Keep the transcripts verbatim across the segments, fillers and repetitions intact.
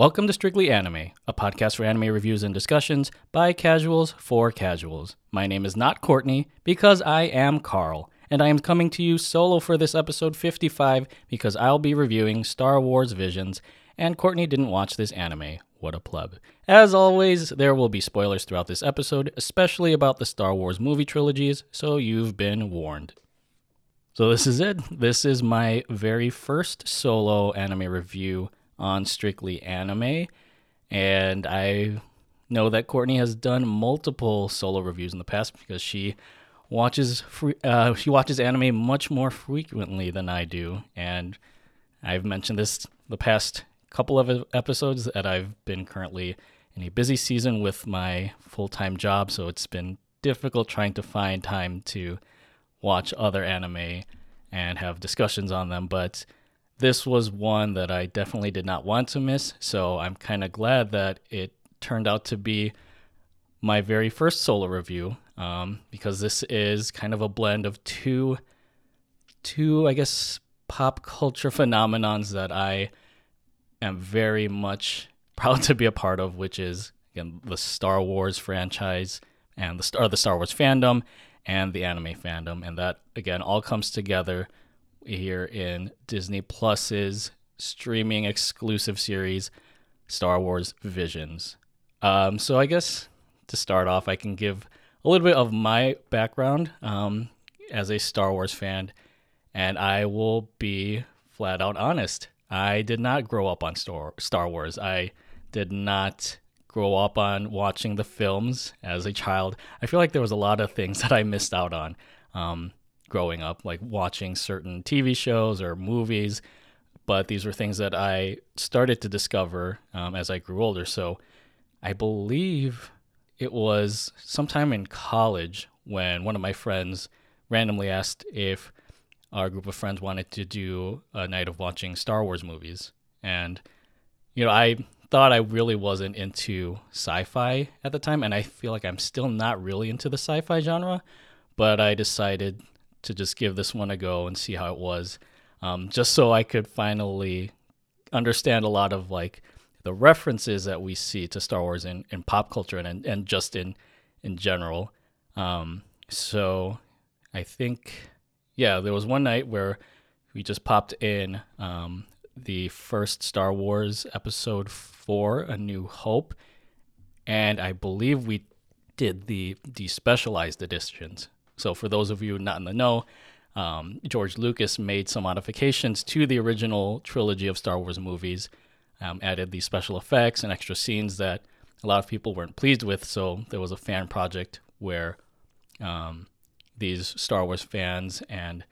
Welcome to Strictly Anime, a podcast for anime reviews and discussions by Casuals for Casuals. My name is not Courtney because I am Carl, and I am coming to you solo for this episode fifty-five because I'll be reviewing Star Wars Visions, and Courtney didn't watch this anime. What a pleb. As always, there will be spoilers throughout this episode, especially about the Star Wars movie trilogies, so you've been warned. So this is it. This is my very first solo anime review on Strictly Anime, and I know that Courtney has done multiple solo reviews in the past because she watches free, uh, she watches anime much more frequently than I do, and I've mentioned this the past couple of episodes that I've been currently in a busy season with my full-time job, so it's been difficult trying to find time to watch other anime and have discussions on them, but this was one that I definitely did not want to miss, so I'm kind of glad that it turned out to be my very first solo review, um, because this is kind of a blend of two, two, I guess, pop culture phenomenons that I am very much proud to be a part of, which is, again, the Star Wars franchise and the Star, the Star Wars fandom and the anime fandom, and that, again, all comes together here in Disney Plus's streaming exclusive series, Star Wars Visions. Um, so I guess to start off, I can give a little bit of my background um, as a Star Wars fan, and I will be flat out honest. I did not grow up on Star Wars. I did not grow up on watching the films as a child. I feel like there was a lot of things that I missed out on. Um, growing up, like watching certain T V shows or movies, but these were things that I started to discover um, as I grew older. So I believe it was sometime in college when one of my friends randomly asked if our group of friends wanted to do a night of watching Star Wars movies. And, you know, I thought I really wasn't into sci-fi at the time, and I feel like I'm still not really into the sci-fi genre, but I decided to just give this one a go and see how it was, um, just so I could finally understand a lot of like the references that we see to Star Wars in, in pop culture and and just in in general. Um, so I think, yeah, there was one night where we just popped in um, the first Star Wars episode four, A New Hope, and I believe we did the despecialized editions. So for those of you not in the know, um, George Lucas made some modifications to the original trilogy of Star Wars movies, um, added these special effects and extra scenes that a lot of people weren't pleased with. So there was a fan project where um, these Star Wars fans and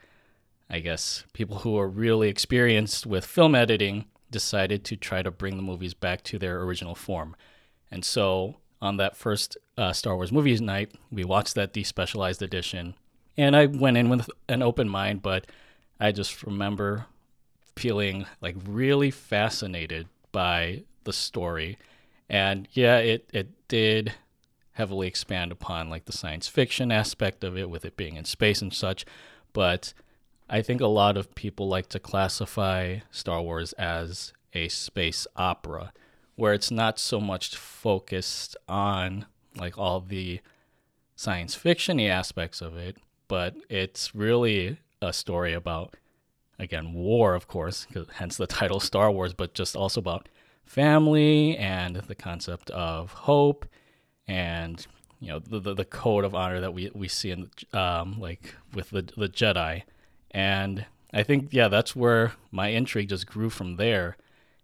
I guess people who are really experienced with film editing decided to try to bring the movies back to their original form. And so on that first uh, Star Wars movies night, we watched that despecialized edition. And I went in with an open mind, but I just remember feeling like really fascinated by the story. And yeah, it, it did heavily expand upon like the science fiction aspect of it with it being in space and such. But I think a lot of people like to classify Star Wars as a space opera, where it's not so much focused on like all the science fiction-y aspects of it, but it's really a story about, again, war, of course, hence the title Star Wars, but just also about family and the concept of hope and, you know, the the, the code of honor that we, we see in um, like with the the Jedi. And I think, yeah, that's where my intrigue just grew from there.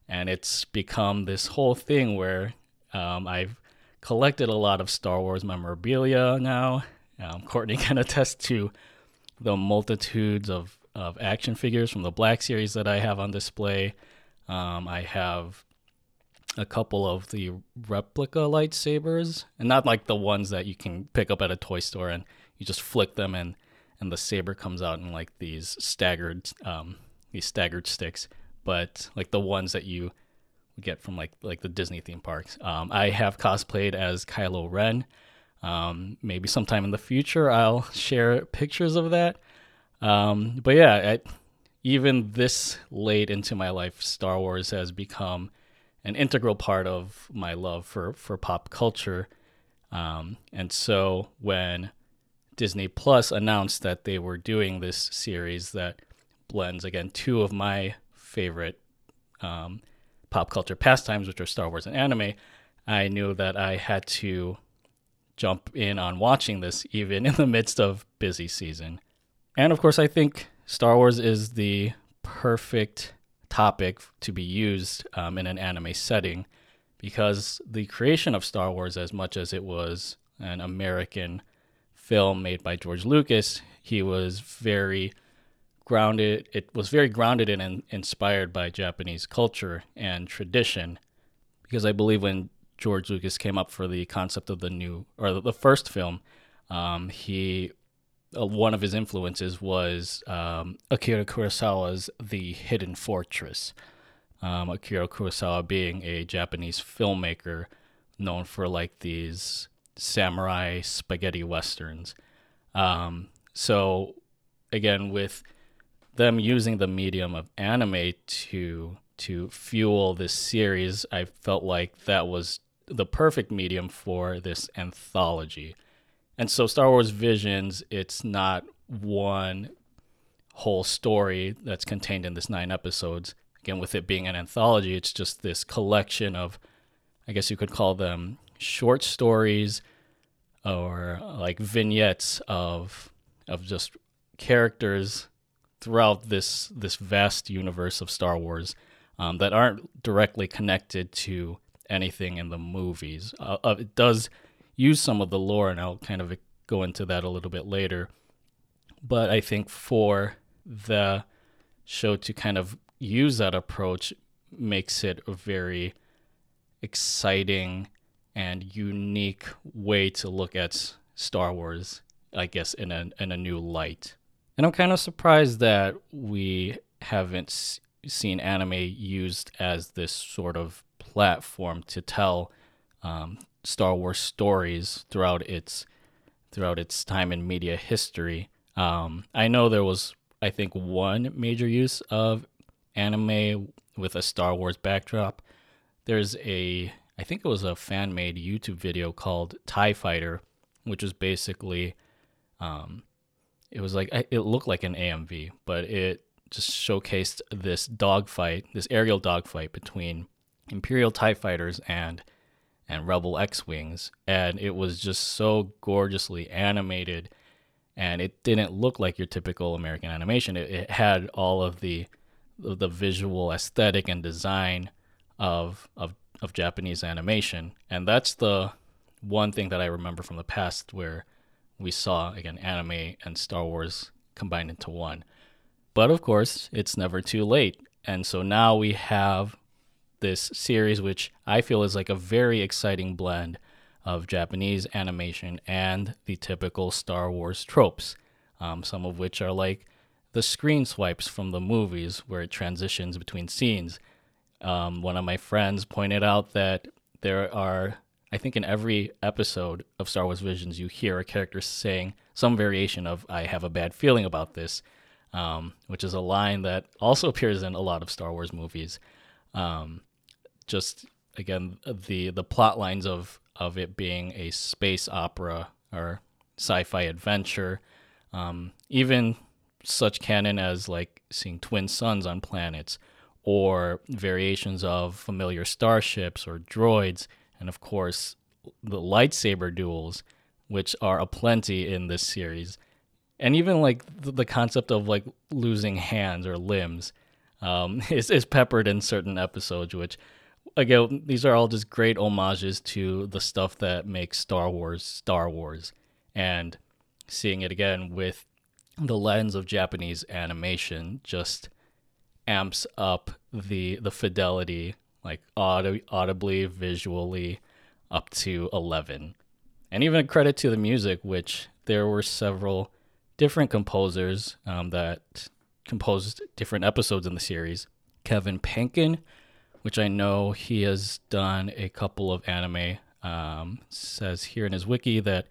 And it's become this whole thing where um, I've collected a lot of Star Wars memorabilia now. Um, Courtney can attest to the multitudes of, of action figures from the Black Series that I have on display. Um, I have a couple of the replica lightsabers, and not like the ones that you can pick up at a toy store and you just flick them and, and the saber comes out in like these staggered um, these staggered sticks. But like the ones that you get from like like the Disney theme parks. Um, I have cosplayed as Kylo Ren. Um, maybe sometime in the future I'll share pictures of that. Um, but yeah, I, even this late into my life, Star Wars has become an integral part of my love for, for pop culture. Um, and so when Disney Plus announced that they were doing this series that blends, again, two of my favorite um, pop culture pastimes, which are Star Wars and anime, I knew that I had to jump in on watching this, even in the midst of busy season. And of course, I think Star Wars is the perfect topic to be used um, in an anime setting, because the creation of Star Wars, as much as it was an American film made by George Lucas, he was very grounded. It was very grounded in and inspired by Japanese culture and tradition, because I believe when George Lucas came up for the concept of the new or the first film, um, he uh, one of his influences was um, Akira Kurosawa's The Hidden Fortress. Um, Akira Kurosawa being a Japanese filmmaker known for like these samurai spaghetti westerns. Um, so again, with them using the medium of anime to to fuel this series, I felt like that was the perfect medium for this anthology. And so Star Wars Visions, it's not one whole story that's contained in this nine episodes. Again, with it being an anthology, it's just this collection of, I guess you could call them short stories or like vignettes of of just characters throughout this this vast universe of Star Wars um, that aren't directly connected to anything in the movies. Uh, it does use some of the lore, and I'll kind of go into that a little bit later. But I think for the show to kind of use that approach makes it a very exciting and unique way to look at Star Wars, I guess, in a, in a new light. And I'm kind of surprised that we haven't s- seen anime used as this sort of platform to tell um, Star Wars stories throughout its throughout its time in media history. Um, I know there was, I think, one major use of anime with a Star Wars backdrop. There's a, I think it was a fan-made YouTube video called TIE Fighter, which was basically, um, it was like, it looked like an A M V, but it just showcased this dogfight, this aerial dogfight between Imperial TIE Fighters and and Rebel X-Wings, and it was just so gorgeously animated, and it didn't look like your typical American animation. It, it had all of the the visual aesthetic and design of of of Japanese animation, and that's the one thing that I remember from the past where we saw, again, anime and Star Wars combined into one. But of course, it's never too late, and so now we have this series, which I feel is like a very exciting blend of Japanese animation and the typical Star Wars tropes, um, some of which are like the screen swipes from the movies where it transitions between scenes. Um, one of my friends pointed out that there are, I think in every episode of Star Wars Visions, you hear a character saying some variation of, "I have a bad feeling about this," um, which is a line that also appears in a lot of Star Wars movies. Um, just, again, the the plot lines of, of it being a space opera or sci-fi adventure, um, even such canon as like seeing twin suns on planets or variations of familiar starships or droids, and of course the lightsaber duels, which are aplenty in this series, and even like the concept of like losing hands or limbs um, is, is peppered in certain episodes, which again, these are all just great homages to the stuff that makes Star Wars Star Wars, and seeing it again with the lens of Japanese animation just amps up the the fidelity, like aud- audibly, visually, up to eleven. And even a credit to the music, which there were several different composers um, that composed different episodes in the series. Kevin Pankin, which I know he has done a couple of anime, um, says here in his wiki that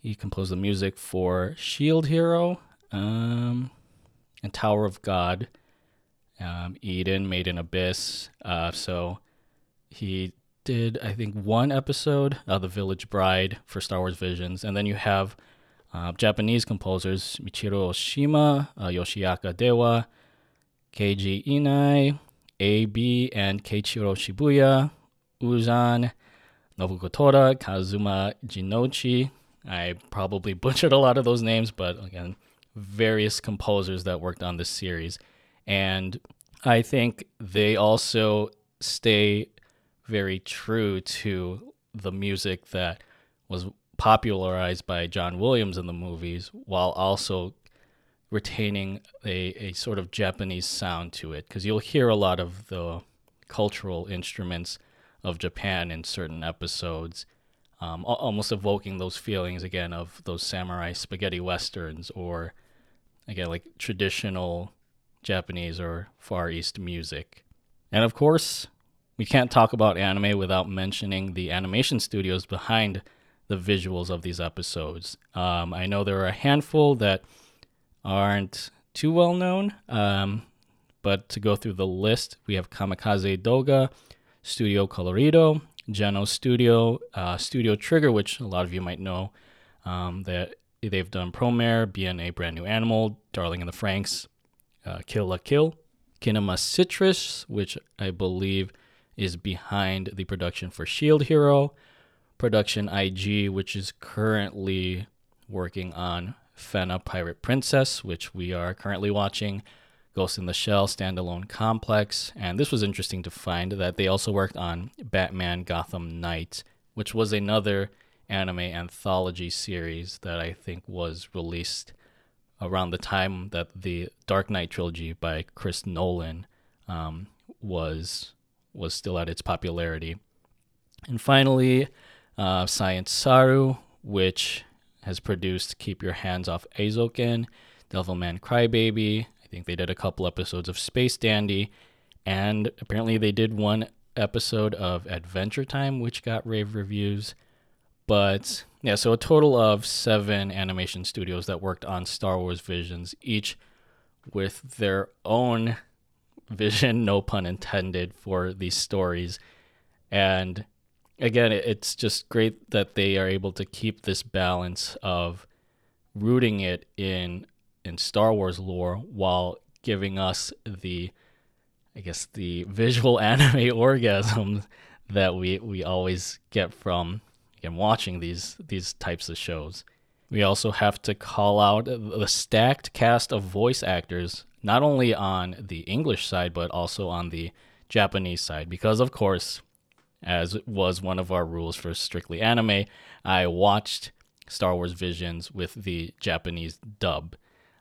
he composed the music for Shield Hero um, and Tower of God, um, Eden, Made in Abyss. Uh, so He did, I think, one episode of The Village Bride for Star Wars Visions. And then you have uh, Japanese composers Michiru Oshima, uh, Yoshiaka Dewa, Keiji Inai, A B and Keichiro Shibuya, Uzan, Nobuko Tora, Kazuma Jinochi. I probably butchered a lot of those names, but again, various composers that worked on this series. And I think they also stay very true to the music that was popularized by John Williams in the movies, while also retaining a, a sort of Japanese sound to it, because you'll hear a lot of the cultural instruments of Japan in certain episodes, um, almost evoking those feelings again of those samurai spaghetti westerns, or again like traditional Japanese or Far East music. And of course, we can't talk about anime without mentioning the animation studios behind the visuals of these episodes. Um, I know there are a handful that aren't too well known, um, but to go through the list, we have Kamikaze Doga, Studio Colorido, Geno Studio, uh, Studio Trigger, which a lot of you might know. Um, that they've done Promare, B N A Brand New Animal, Darling in the Franks, uh, Kill La Kill, Kinema Citrus, which I believe is behind the production for Shield Hero, Production I G, which is currently working on Fena Pirate Princess, which we are currently watching, Ghost in the Shell, Standalone Complex, and this was interesting to find that they also worked on Batman Gotham Knight, which was another anime anthology series that I think was released around the time that the Dark Knight trilogy by Chris Nolan um, was was still at its popularity. And finally, uh, Science Saru, which has produced Keep Your Hands Off Aizoken, Devilman Crybaby. I think they did a couple episodes of Space Dandy, and apparently they did one episode of Adventure Time, which got rave reviews. But yeah, so a total of seven animation studios that worked on Star Wars Visions, each with their own vision, no pun intended, for these stories. And again, it's just great that they are able to keep this balance of rooting it in in Star Wars lore while giving us the, I guess, the visual anime orgasm that we, we always get from, again, watching these these types of shows. We also have to call out the stacked cast of voice actors, not only on the English side, but also on the Japanese side, because, of course, as was one of our rules for Strictly Anime, I watched Star Wars Visions with the Japanese dub,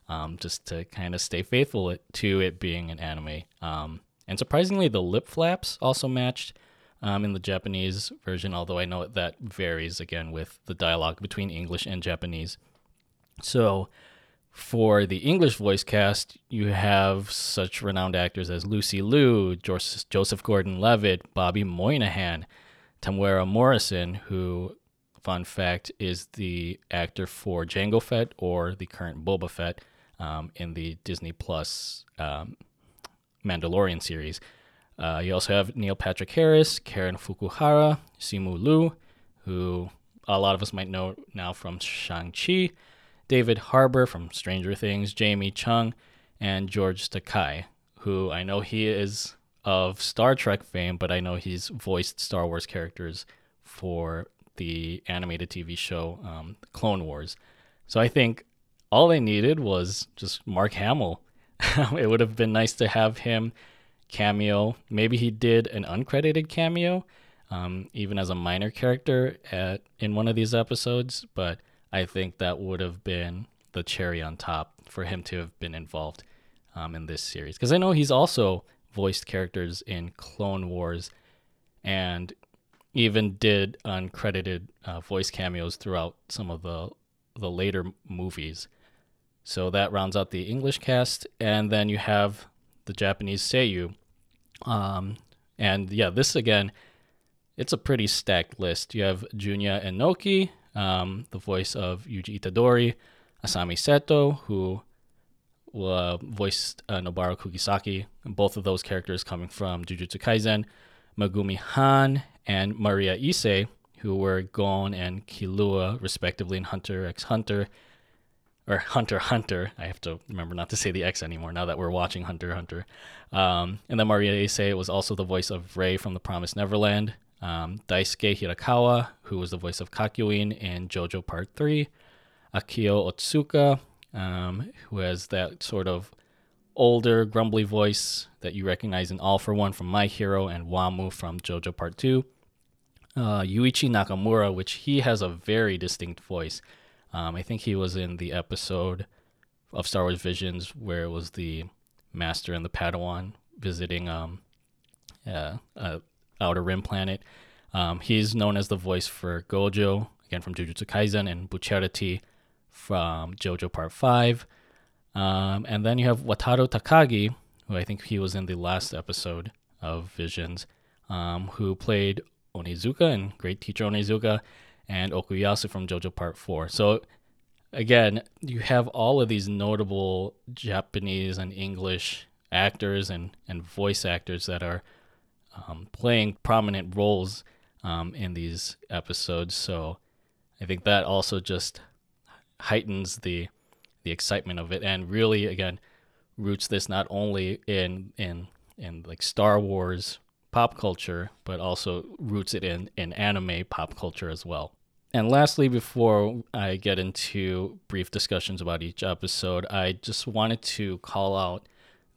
um, just to kind of stay faithful to it being an anime. Um, and surprisingly, the lip flaps also matched um, in the Japanese version, although I know that varies, again, with the dialogue between English and Japanese. So for the English voice cast, you have such renowned actors as Lucy Liu, Joseph Gordon-Levitt, Bobby Moynihan, Tamwera Morrison, who, fun fact, is the actor for Jango Fett, or the current Boba Fett, um, in the Disney Plus um, Mandalorian series. Uh, you also have Neil Patrick Harris, Karen Fukuhara, Simu Liu, who a lot of us might know now from Shang-Chi, David Harbour from Stranger Things, Jamie Chung, and George Takei, who I know he is of Star Trek fame, but I know he's voiced Star Wars characters for the animated T V show um, Clone Wars. So I think all they needed was just Mark Hamill. It would have been nice to have him cameo. Maybe he did an uncredited cameo, um, even as a minor character at, in one of these episodes, but I think that would have been the cherry on top for him to have been involved um, in this series. Because I know he's also voiced characters in Clone Wars and even did uncredited uh, voice cameos throughout some of the, the later movies. So that rounds out the English cast. And then you have the Japanese Seiyu. Um, and yeah, this again, it's a pretty stacked list. You have Junya Enoki, Um, the voice of Yuji Itadori, Asami Seto, who uh, voiced uh, Nobaru Kugisaki, and both of those characters coming from Jujutsu Kaisen, Megumi Han and Maria Issei, who were Gon and Killua, respectively, in Hunter x Hunter, or Hunter x Hunter. I have to remember not to say the X anymore now that we're watching Hunter x Hunter. Um, and then Maria Issei was also the voice of Rey from The Promised Neverland. Um, Daisuke Hirakawa, who was the voice of Kakyoin in JoJo Part three. Akio Otsuka, um, who has that sort of older, grumbly voice that you recognize in All for One from My Hero and Wamu from JoJo Part two. Uh, Yuichi Nakamura, which he has a very distinct voice. Um, I think he was in the episode of Star Wars Visions where it was the Master and the Padawan visiting um, uh, uh, Outer Rim planet. Um, he's known as the voice for Gojo, again from Jujutsu Kaisen, and Bucciarati from JoJo Part five. Um, and then you have Wataru Takagi, who I think he was in the last episode of Visions, um, who played Onizuka and Great Teacher Onizuka, and Okuyasu from JoJo Part four. So again, you have all of these notable Japanese and English actors and, and voice actors that are um, playing prominent roles um, in these episodes. So I think that also just heightens the the excitement of it, and really, again, roots this not only in in in like Star Wars pop culture, but also roots it in in anime pop culture as well. And lastly, before I get into brief discussions about each episode, I just wanted to call out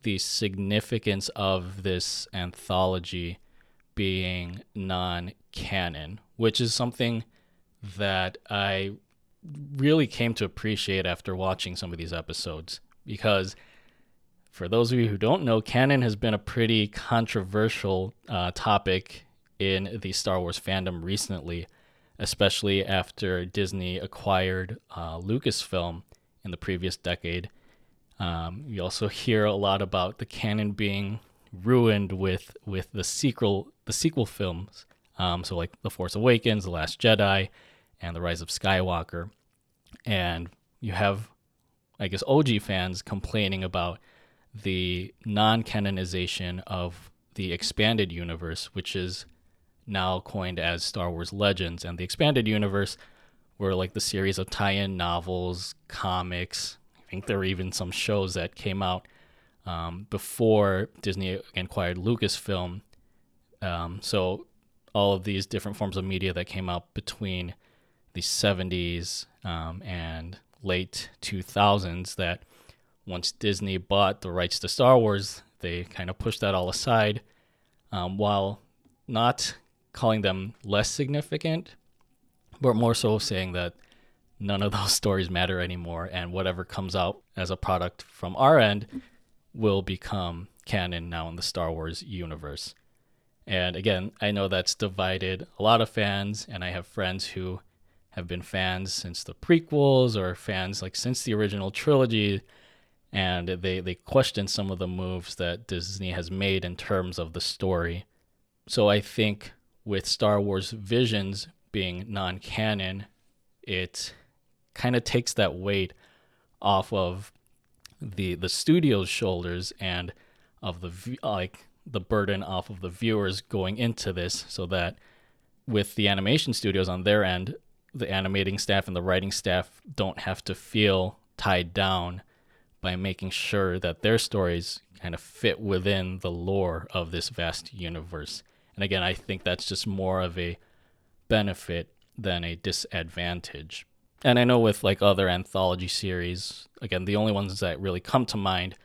the significance of this anthology being non-canon, which is something that I really came to appreciate after watching some of these episodes. Because for those of you who don't know, canon has been a pretty controversial uh, topic in the Star Wars fandom recently, especially after Disney acquired uh, Lucasfilm in the previous decade. Um, you also hear a lot about the canon being ruined with with the sequel the sequel films, um, so like The Force Awakens, The Last Jedi, and The Rise of Skywalker. And you have, I guess, O G fans complaining about the non-canonization of the expanded universe, which is now coined as Star Wars Legends. And the expanded universe were like the series of tie-in novels, comics. I think there were even some shows that came out um, before Disney acquired Lucasfilm. Um, so all of these different forms of media that came out between the seventies um, and late two thousands, that once Disney bought the rights to Star Wars, they kind of pushed that all aside, um, while not calling them less significant, but more so saying that none of those stories matter anymore, and whatever comes out as a product from our end will become canon now in the Star Wars universe. And again, I know that's divided a lot of fans, and I have friends who have been fans since the prequels or fans like since the original trilogy, and they, they question some of the moves that Disney has made in terms of the story. So I think with Star Wars Visions being non-canon, it kind of takes that weight off of the the studio's shoulders and of the like the burden off of the viewers going into this, so that with the animation studios on their end, the animating staff and the writing staff don't have to feel tied down by making sure that their stories kind of fit within the lore of this vast universe. And again, I think that's just more of a benefit than a disadvantage. And I know with like other anthology series, again, the only ones that really come to mind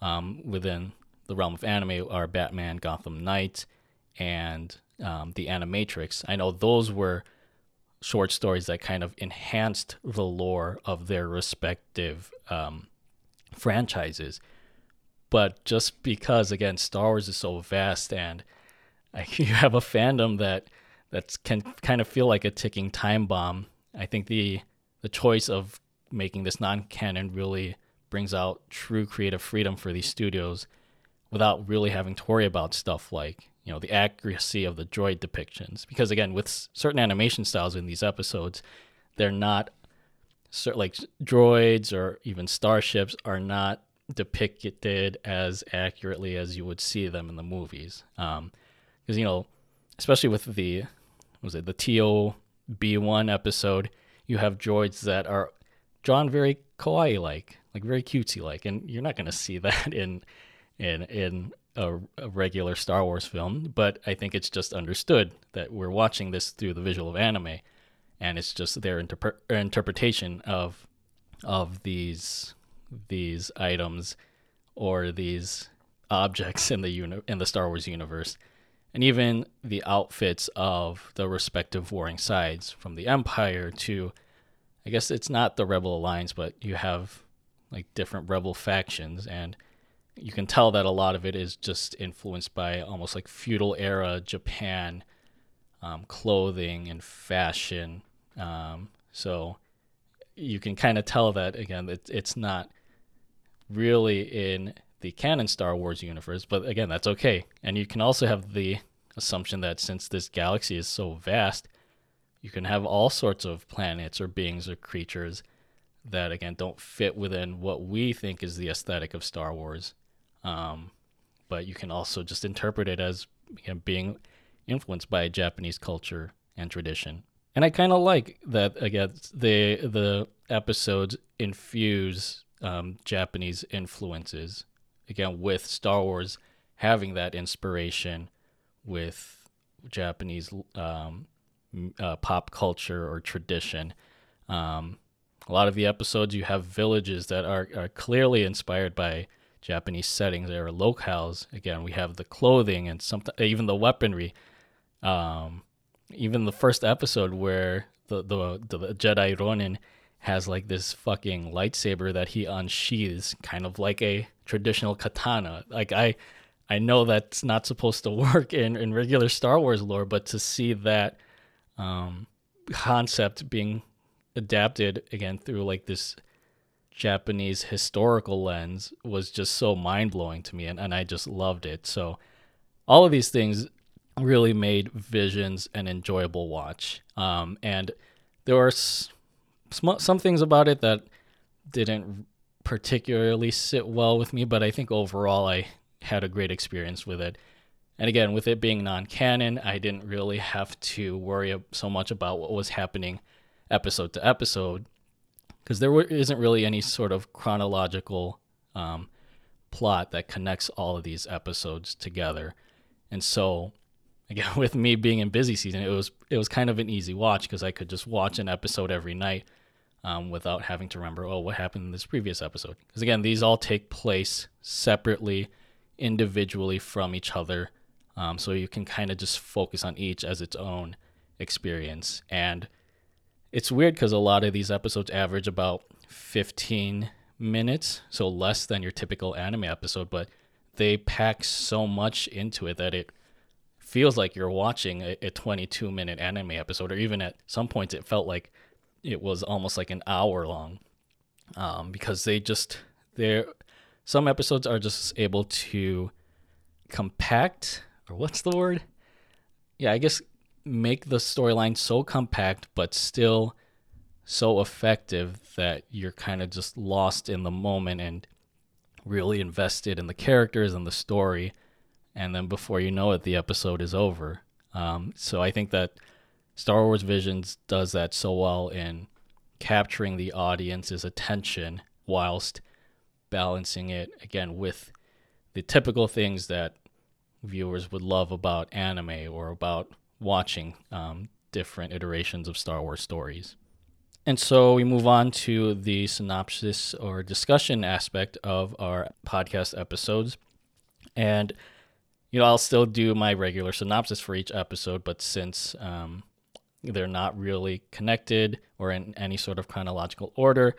um, within the realm of anime are Batman Gotham Knight and um, The Animatrix. I know those were short stories that kind of enhanced the lore of their respective um, franchises. But just because, again, Star Wars is so vast, and I, you have a fandom that that's can kind of feel like a ticking time bomb, I think the the choice of making this non-canon really brings out true creative freedom for these studios without really having to worry about stuff like, you know, the accuracy of the droid depictions. Because again, with certain animation styles in these episodes, they're not, like droids or even starships are not depicted as accurately as you would see them in the movies. Because, um, you know, especially with the, what was it, the T O B one episode, you have droids that are drawn very kawaii-like, like very cutesy-like, and you're not going to see that in in in a, a regular Star Wars film, but I think it's just understood that we're watching this through the visual of anime, and it's just their interpre- interpretation of of these these items or these objects in the uni- in the Star Wars universe, and even the outfits of the respective warring sides, from the Empire to, I guess it's not the Rebel Alliance, but you have like different Rebel factions, and you can tell that a lot of it is just influenced by almost like feudal era Japan um, clothing and fashion. Um, so you can kind of tell that, again, it, it's not really in the canon Star Wars universe, but again, that's okay. And you can also have the assumption that since this galaxy is so vast, you can have all sorts of planets or beings or creatures that, again, don't fit within what we think is the aesthetic of Star Wars. Um, but you can also just interpret it as, again, being influenced by Japanese culture and tradition. And I kind of like that, again, the the episodes infuse um, Japanese influences, again, with Star Wars having that inspiration with Japanese um, uh, pop culture or tradition. Um, a lot of the episodes, you have villages that are, are clearly inspired by Japanese settings. There are locales. Again, we have the clothing and some, even the weaponry. Um, even the first episode where the, the, the Jedi Ronin has like this fucking lightsaber that he unsheathes, kind of like a traditional katana. Like I I know that's not supposed to work in, in regular Star Wars lore, but to see that um, concept being adapted, again, through like this Japanese historical lens was just so mind-blowing to me, and, and I just loved it. So all of these things really made Visions an enjoyable watch. Um, and there were s- some things about it that didn't particularly sit well with me, but I think overall I had a great experience with it. And again, with it being non-canon, I didn't really have to worry so much about what was happening episode to episode, because there were, isn't really any sort of chronological um, plot that connects all of these episodes together. And so, again, with me being in busy season, it was it was kind of an easy watch because I could just watch an episode every night um, without having to remember, oh, what happened in this previous episode? Because again, these all take place separately, individually from each other, um, so you can kind of just focus on each as its own experience. And it's weird because a lot of these episodes average about fifteen minutes, so less than your typical anime episode, but they pack so much into it that it feels like you're watching a twenty-two minute anime episode, or even at some points it felt like it was almost like an hour long, um, because they just, they're, some episodes are just able to compact, or what's the word? Yeah, I guess make the storyline so compact but still so effective that you're kind of just lost in the moment and really invested in the characters and the story. And then before you know it, the episode is over. Um, so I think that Star Wars Visions does that so well in capturing the audience's attention whilst balancing it, again, with the typical things that viewers would love about anime or about watching um, different iterations of Star Wars stories. And so we move on to the synopsis or discussion aspect of our podcast episodes. And you know, I'll still do my regular synopsis for each episode, but since um, they're not really connected or in any sort of chronological order,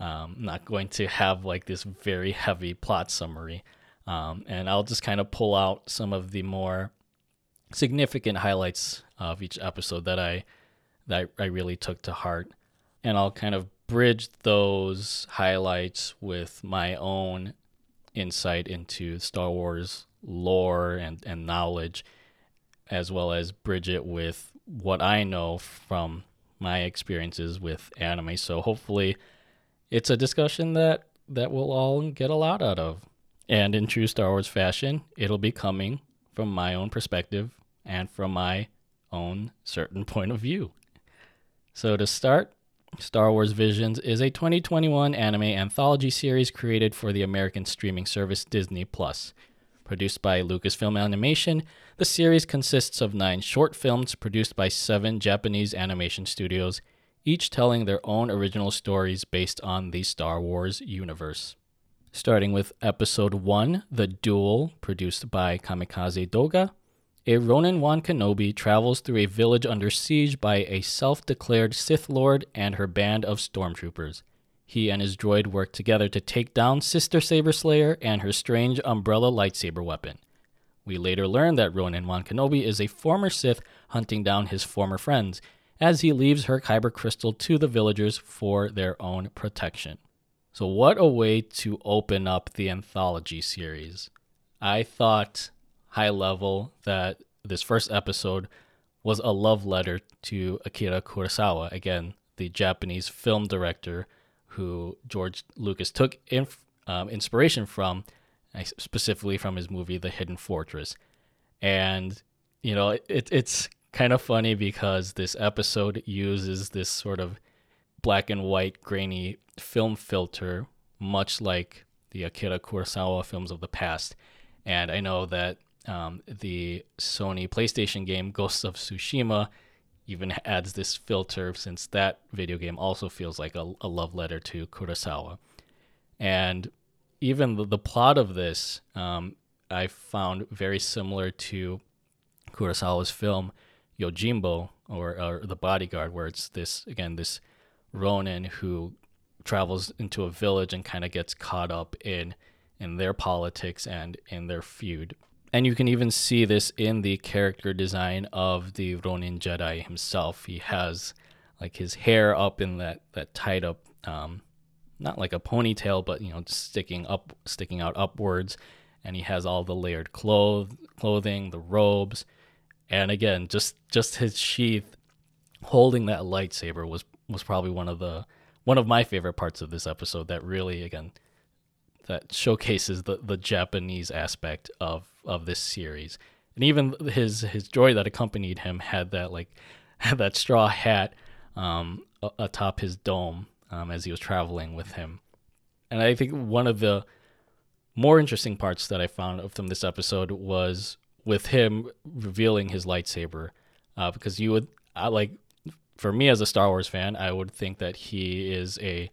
um, I'm not going to have like this very heavy plot summary. Um, and I'll just kind of pull out some of the more significant highlights of each episode that I that I really took to heart. And I'll kind of bridge those highlights with my own insight into Star Wars lore and, and knowledge, as well as bridge it with what I know from my experiences with anime. So hopefully it's a discussion that, that we'll all get a lot out of. And in true Star Wars fashion, it'll be coming from my own perspective and from my own certain point of view. So to start, Star Wars Visions is a twenty twenty-one anime anthology series created for the American streaming service Disney Plus. Produced by Lucasfilm Animation, the series consists of nine short films produced by seven Japanese animation studios, each telling their own original stories based on the Star Wars universe. Starting with Episode one, The Duel, produced by Kamikaze Doga, a Ronin Wan Kenobi travels through a village under siege by a self-declared Sith Lord and her band of stormtroopers. He and his droid work together to take down Sister Saberslayer and her strange umbrella lightsaber weapon. We later learn that Ronin Wan Kenobi is a former Sith hunting down his former friends, as he leaves her kyber crystal to the villagers for their own protection. So what a way to open up the anthology series. I thought, high level, that this first episode was a love letter to Akira Kurosawa, again, the Japanese film director who George Lucas took inf- um, inspiration from, specifically from his movie The Hidden Fortress. And, you know, it, it's kind of funny because this episode uses this sort of black and white, grainy film filter, much like the Akira Kurosawa films of the past. And I know that um, the Sony PlayStation game Ghosts of Tsushima even adds this filter, since that video game also feels like a, a love letter to Kurosawa. And even the, the plot of this, um, I found very similar to Kurosawa's film Yojimbo, or, or The Bodyguard, where it's this, again, this Ronin who travels into a village and kind of gets caught up in in their politics and in their feud. And you can even see this in the character design of the Ronin Jedi himself. He has like his hair up in that, that tied up, um, not like a ponytail, but, you know, sticking up, sticking out upwards. And he has all the layered clothes, clothing, the robes. And again, just, just his sheath holding that lightsaber was was probably one of the one of my favorite parts of this episode, that really, again, that showcases the, the Japanese aspect of, of this series. And even his his droid that accompanied him had that like had that straw hat um, atop his dome um, as he was traveling with him. And I think one of the more interesting parts that I found from this episode was with him revealing his lightsaber, uh, because you would I, like. For me as a Star Wars fan, I would think that he is a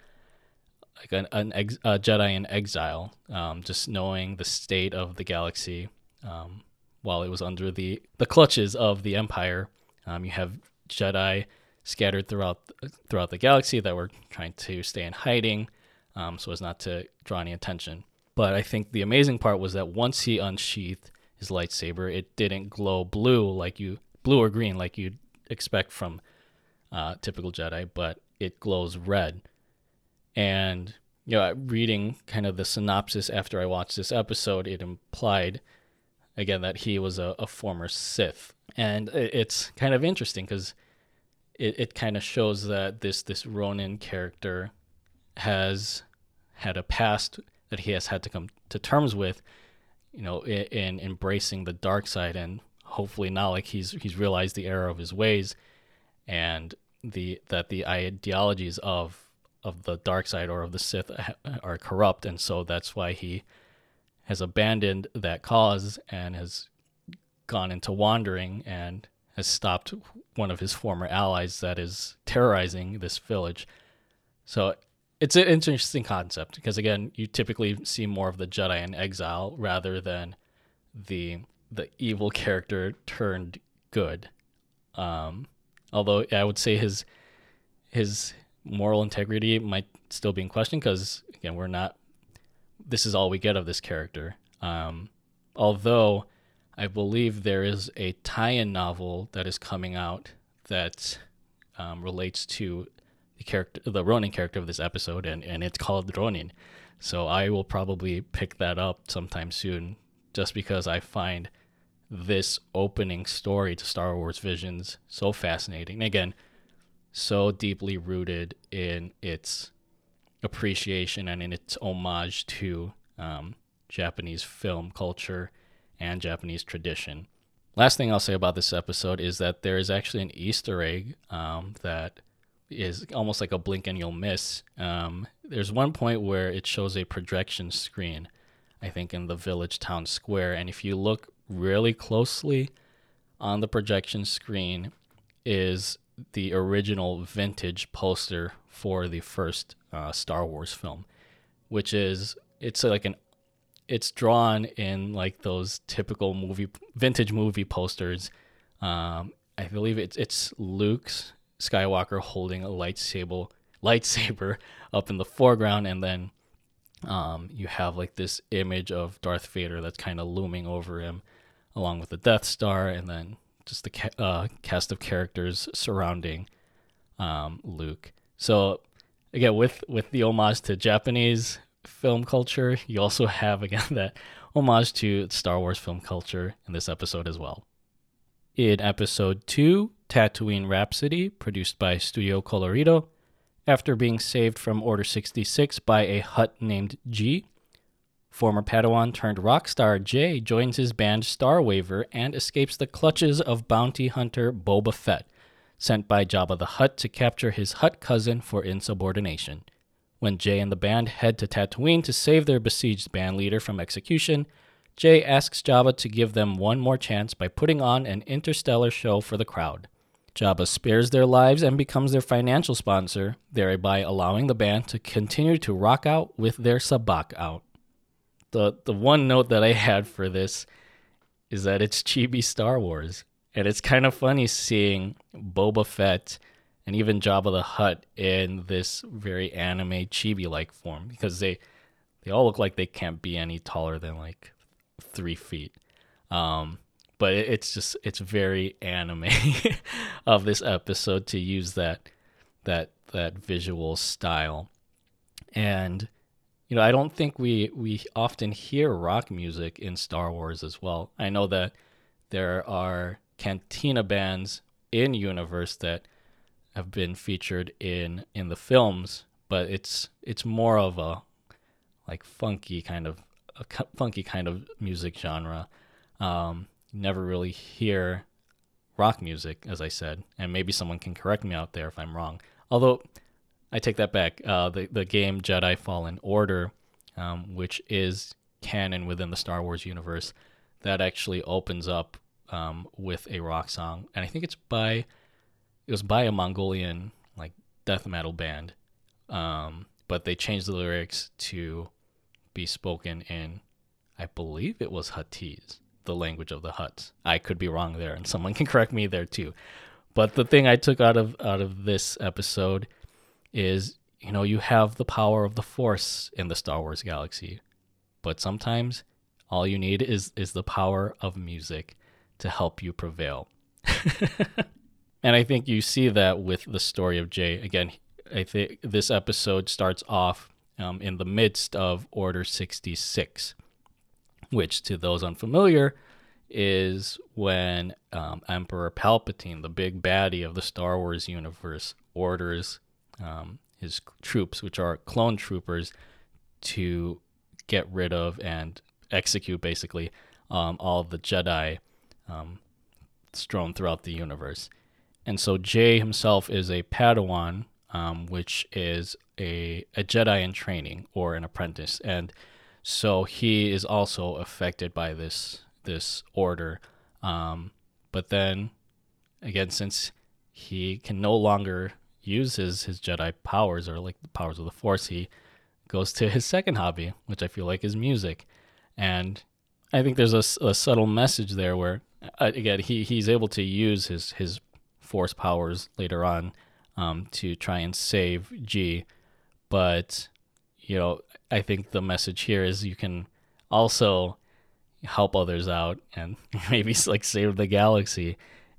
like an, an ex, a Jedi in exile, um, just knowing the state of the galaxy um, while it was under the, the clutches of the Empire. Um, you have Jedi scattered throughout throughout the galaxy that were trying to stay in hiding um, so as not to draw any attention. But I think the amazing part was that once he unsheathed his lightsaber, it didn't glow blue like you blue or green like you'd expect from Uh, typical Jedi, but it glows red. And, you know, reading kind of the synopsis after I watched this episode, it implied, again, that he was a, a former Sith. And it's kind of interesting because it, it kind of shows that this, this Ronin character has had a past that he has had to come to terms with, you know, in, in embracing the dark side. And hopefully now, like, he's he's realized the error of his ways, and the that the ideologies of of the dark side or of the Sith are corrupt, and so that's why he has abandoned that cause and has gone into wandering and has stopped one of his former allies that is terrorizing this village. So it's an interesting concept because, again, you typically see more of the Jedi in exile rather than the the evil character turned good. Um, Although I would say his his moral integrity might still be in question because, again, we're not... This is all we get of this character. Um, although I believe there is a tie-in novel that is coming out that um, relates to the character, the Ronin character of this episode, and, and it's called Ronin. So I will probably pick that up sometime soon just because I find this opening story to Star Wars Visions so fascinating. And again, so deeply rooted in its appreciation and in its homage to um, Japanese film culture and Japanese tradition. Last thing I'll say about this episode is that there is actually an Easter egg um, that is almost like a blink and you'll miss. Um, there's one point where it shows a projection screen, I think, in the village town square. And if you look really closely on the projection screen is the original vintage poster for the first uh, Star Wars film, which is, it's like an, it's drawn in like those typical movie, vintage movie posters. Um, I believe it's it's Luke's Skywalker holding a lightsaber lightsaber up in the foreground, and then um, you have like this image of Darth Vader that's kind of looming over him, along with the Death Star, and then just the ca- uh, cast of characters surrounding um, Luke. So again, with with the homage to Japanese film culture, you also have again that homage to Star Wars film culture in this episode as well. In episode two, Tatooine Rhapsody, produced by Studio Colorido, after being saved from Order sixty-six by a Hutt named G, former Padawan turned rock star Jay joins his band Starwaver and escapes the clutches of bounty hunter Boba Fett, sent by Jabba the Hutt to capture his Hutt cousin for insubordination. When Jay and the band head to Tatooine to save their besieged bandleader from execution, Jay asks Jabba to give them one more chance by putting on an interstellar show for the crowd. Jabba spares their lives and becomes their financial sponsor, thereby allowing the band to continue to rock out with their sabacc out. The the one note that I had for this is that it's chibi Star Wars. And it's kind of funny seeing Boba Fett and even Jabba the Hutt in this very anime chibi-like form, because they they all look like they can't be any taller than like three feet. Um, but it, it's just it's very anime of this episode to use that that that visual style. And you know, I don't think we we often hear rock music in Star Wars as well. I know that there are cantina bands in universe that have been featured in in the films, but it's it's more of a like funky kind of a funky kind of music genre. Um never really hear rock music, as I said, and maybe someone can correct me out there if I'm wrong, although I take that back. uh the the game Jedi Fallen Order, um which is canon within the Star Wars universe, that actually opens up um with a rock song, and I think it's by It was by a Mongolian like death metal band, um, but they changed the lyrics to be spoken in, I believe it was Huttese, the language of the Hutts. I could be wrong there, and someone can correct me there too. But the thing I took out of out of this episode is, you know, you have the power of the Force in the Star Wars galaxy, but sometimes all you need is is the power of music to help you prevail. And I think you see that with the story of Jay. Again, I think this episode starts off um, in the midst of Order sixty-six, which to those unfamiliar is when um, Emperor Palpatine, the big baddie of the Star Wars universe, orders um, his troops, which are clone troopers, to get rid of and execute basically um, all of the Jedi um, strewn throughout the universe. And so Jay himself is a Padawan, um, which is a, a Jedi in training or an apprentice. And so he is also affected by this this order. Um, but then, again, since he can no longer use his, his Jedi powers or like the powers of the Force, he goes to his second hobby, which I feel like is music. And I think there's a, a subtle message there where, again, he, he's able to use his his Force powers later on um, to try and save G. But, you know, I think the message here is you can also help others out and maybe like save the galaxy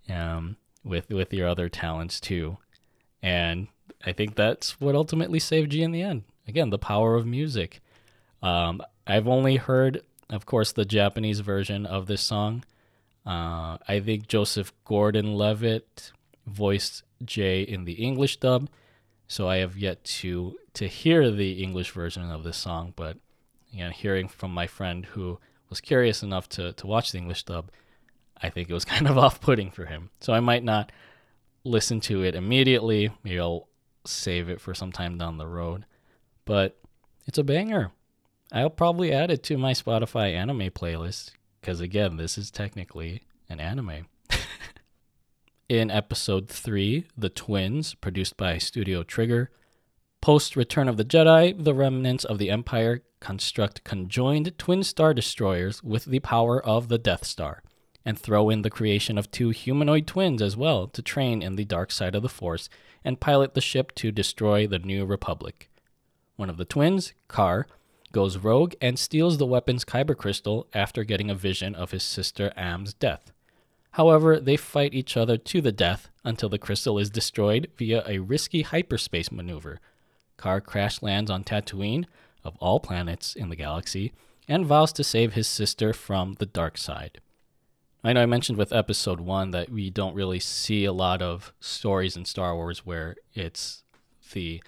um, with with your other talents too. And I think that's what ultimately saved G in the end. Again, the power of music. Um, I've only heard, of course, the Japanese version of this song. Uh, I think Joseph Gordon-Levitt voiced Jay in the English dub, so I have yet to to hear the English version of this song, but again, hearing from my friend who was curious enough to, to watch the English dub, I think it was kind of off-putting for him. So I might not listen to it immediately. Maybe I'll save it for some time down the road. But it's a banger. I'll probably add it to my Spotify anime playlist, because again, this is technically an anime. In episode three, The Twins, produced by Studio Trigger, post Return of the Jedi, the remnants of the Empire construct conjoined twin star destroyers with the power of the Death Star, and throw in the creation of two humanoid twins as well to train in the dark side of the Force and pilot the ship to destroy the New Republic. One of the twins, Carl, goes rogue and steals the weapon's kyber crystal after getting a vision of his sister Am's death. However, they fight each other to the death until the crystal is destroyed via a risky hyperspace maneuver. Carl crash lands on Tatooine, of all planets in the galaxy, and vows to save his sister from the dark side. I know I mentioned with episode one that we don't really see a lot of stories in Star Wars where it's the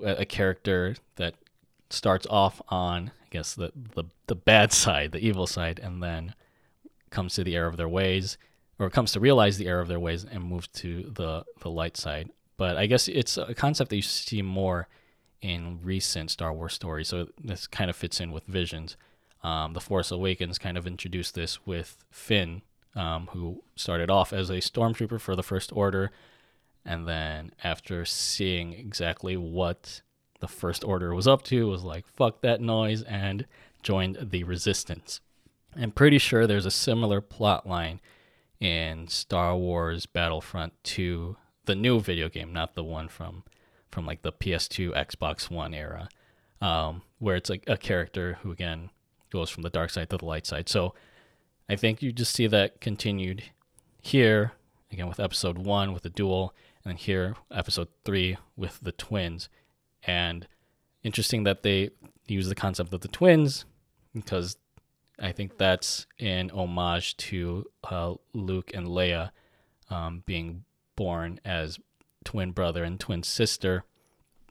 a character that starts off on, I guess, the, the, the bad side, the evil side, and then comes to the error of their ways, or comes to realize the error of their ways and moves to the, the light side. But I guess it's a concept that you see more in recent Star Wars stories, so this kind of fits in with Visions. Um, the Force Awakens kind of introduced this with Finn, um, who started off as a stormtrooper for the First Order, and then after seeing exactly what the First Order was up to, was like, fuck that noise, and joined the Resistance. I'm pretty sure there's a similar plot line in Star Wars Battlefront two, the new video game, not the one from, from like the P S two, Xbox One era, um, where it's like a character who, again, goes from the dark side to the light side. So I think you just see that continued here, again, with episode one with the duel, and then here, episode three with the twins. And interesting that they use the concept of the twins, because I think that's an homage to uh, Luke and Leia um, being born as twin brother and twin sister,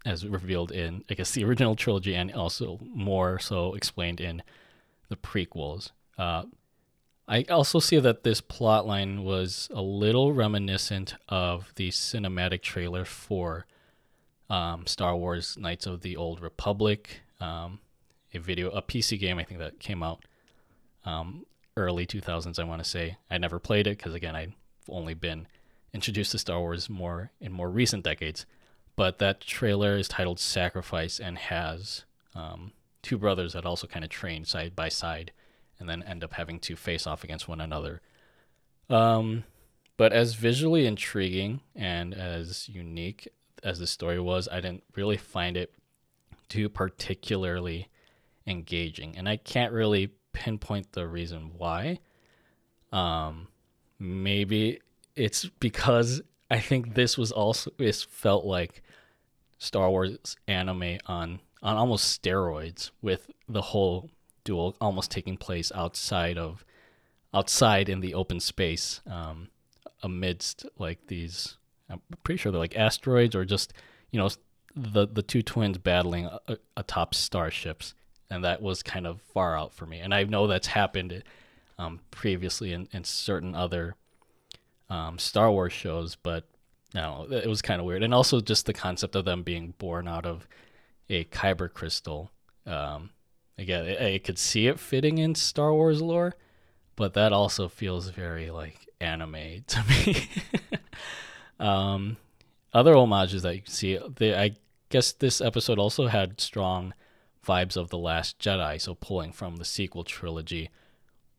as revealed in, I guess, the original trilogy, and also more so explained in the prequels. Uh, I also see that this plotline was a little reminiscent of the cinematic trailer for um, Star Wars Knights of the Old Republic, um, a video, a P C game, I think, that came out um, early two thousands, I want to say. I never played it because, again, I've only been introduced to Star Wars more in more recent decades. But that trailer is titled Sacrifice and has um, two brothers that also kind of train side by side and then end up having to face off against one another. Um, but as visually intriguing and as unique as the story was, I didn't really find it too particularly engaging. And I can't really pinpoint the reason why. Um, maybe it's because I think this was also, this felt like Star Wars anime on, on almost steroids, with the whole duel almost taking place outside of, outside in the open space, um, amidst like these, I'm pretty sure they're like asteroids, or just, you know, the, the two twins battling atop starships. And that was kind of far out for me. And I know that's happened um, previously in, in certain other Um, Star Wars shows, but no, it was kind of weird. And also just the concept of them being born out of a kyber crystal. Um, again, I, I could see it fitting in Star Wars lore, but that also feels very like anime to me. um, other homages that you can see, they, I guess this episode also had strong vibes of The Last Jedi, so pulling from the sequel trilogy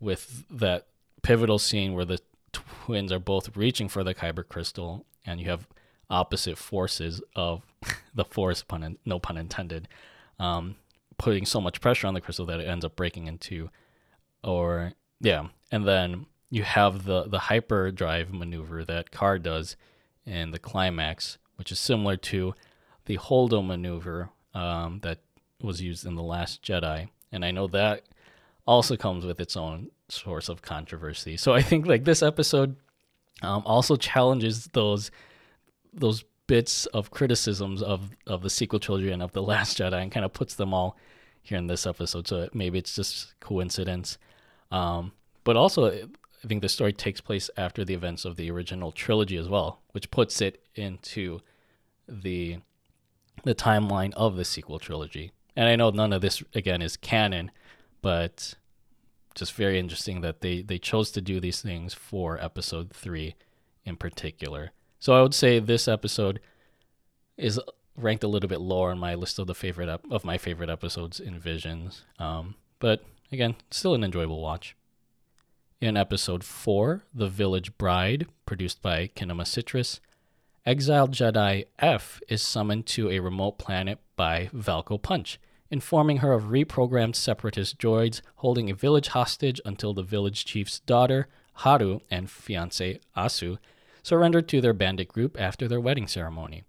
with that pivotal scene where the twins are both reaching for the kyber crystal, and you have opposite forces of the Force, pun in, no pun intended, um, putting so much pressure on the crystal that it ends up breaking into, or yeah. And then you have the the hyperdrive maneuver that Carr does in the climax, which is similar to the Holdo maneuver um, that was used in The Last Jedi. And I know that also comes with its own source of controversy. So I think like this episode um, also challenges those those bits of criticisms of, of the sequel trilogy and of The Last Jedi, and kind of puts them all here in this episode. So maybe it's just coincidence. Um, but also I think the story takes place after the events of the original trilogy as well, which puts it into the the timeline of the sequel trilogy. And I know none of this, again, is canon, but just very interesting that they, they chose to do these things for episode three in particular. So I would say this episode is ranked a little bit lower on my list of the favorite ep- of my favorite episodes in Visions. Um, but again, still an enjoyable watch. In episode four, The Village Bride, produced by Kinema Citrus, exiled Jedi F is summoned to a remote planet by Valco Punch, informing her of reprogrammed separatist droids holding a village hostage until the village chief's daughter, Haru, and fiancé, Asu, surrender to their bandit group after their wedding ceremony.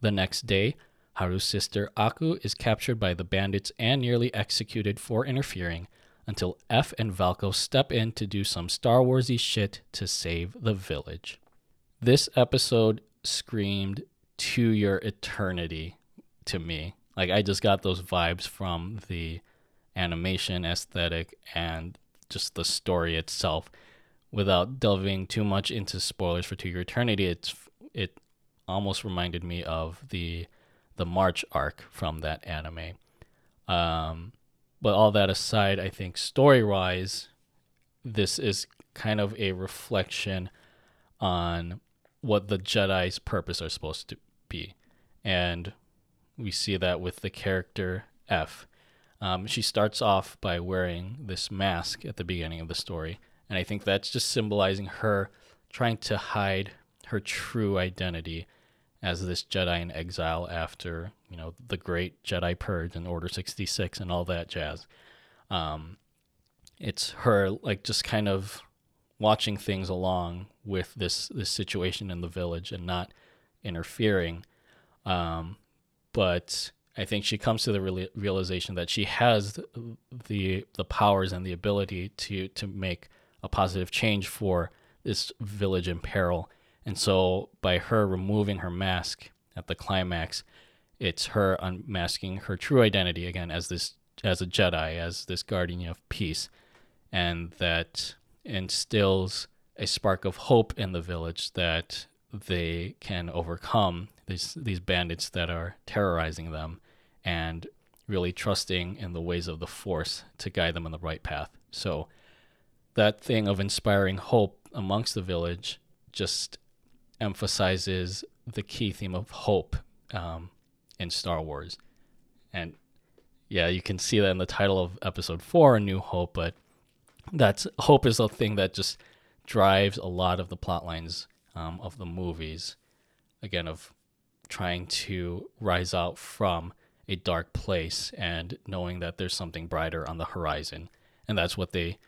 The next day, Haru's sister, Aku, is captured by the bandits and nearly executed for interfering, until F and Valco step in to do some Star Warsy shit to save the village. This episode screamed to your eternity to me. Like, I just got those vibes from the animation aesthetic and just the story itself. Without delving too much into spoilers for To Your Eternity, it's it almost reminded me of the the March arc from that anime. Um... But all that aside, I think story-wise, this is kind of a reflection on what the Jedi's purpose are supposed to be. And we see that with the character F. Um, she starts off by wearing this mask at the beginning of the story. And I think that's just symbolizing her trying to hide her true identity as this Jedi in exile after, you know, the great Jedi purge and Order sixty-six and all that jazz. Um, it's her, like, just kind of watching things along with this, this situation in the village and not interfering. Um, but I think she comes to the re- realization that she has the the powers and the ability to to make a positive change for this village in peril. And so by her removing her mask at the climax, it's her unmasking her true identity again as this as a Jedi, as this guardian of peace, and that instills a spark of hope in the village that they can overcome these these bandits that are terrorizing them, and really trusting in the ways of the Force to guide them on the right path. So that thing of inspiring hope amongst the village just emphasizes the key theme of hope um, in Star Wars. And yeah, you can see that in the title of episode four, A New Hope, but that's hope is a thing that just drives a lot of the plot lines um, of the movies, again, of trying to rise out from a dark place and knowing that there's something brighter on the horizon. And that's what they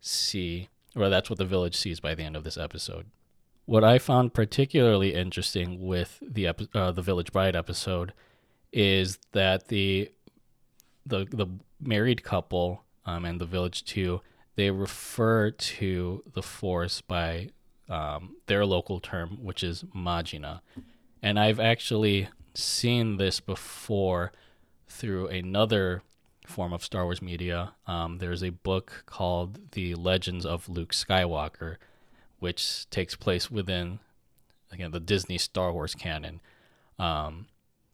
see, or that's what the village sees by the end of this episode. What I found particularly interesting with the epi- uh, the Village Bride episode is that the the the married couple um, and the village too, they refer to the Force by um, their local term, which is Majina. And I've actually seen this before through another form of Star Wars media. Um, there's a book called The Legends of Luke Skywalker, which takes place within, again, the Disney Star Wars canon. Um,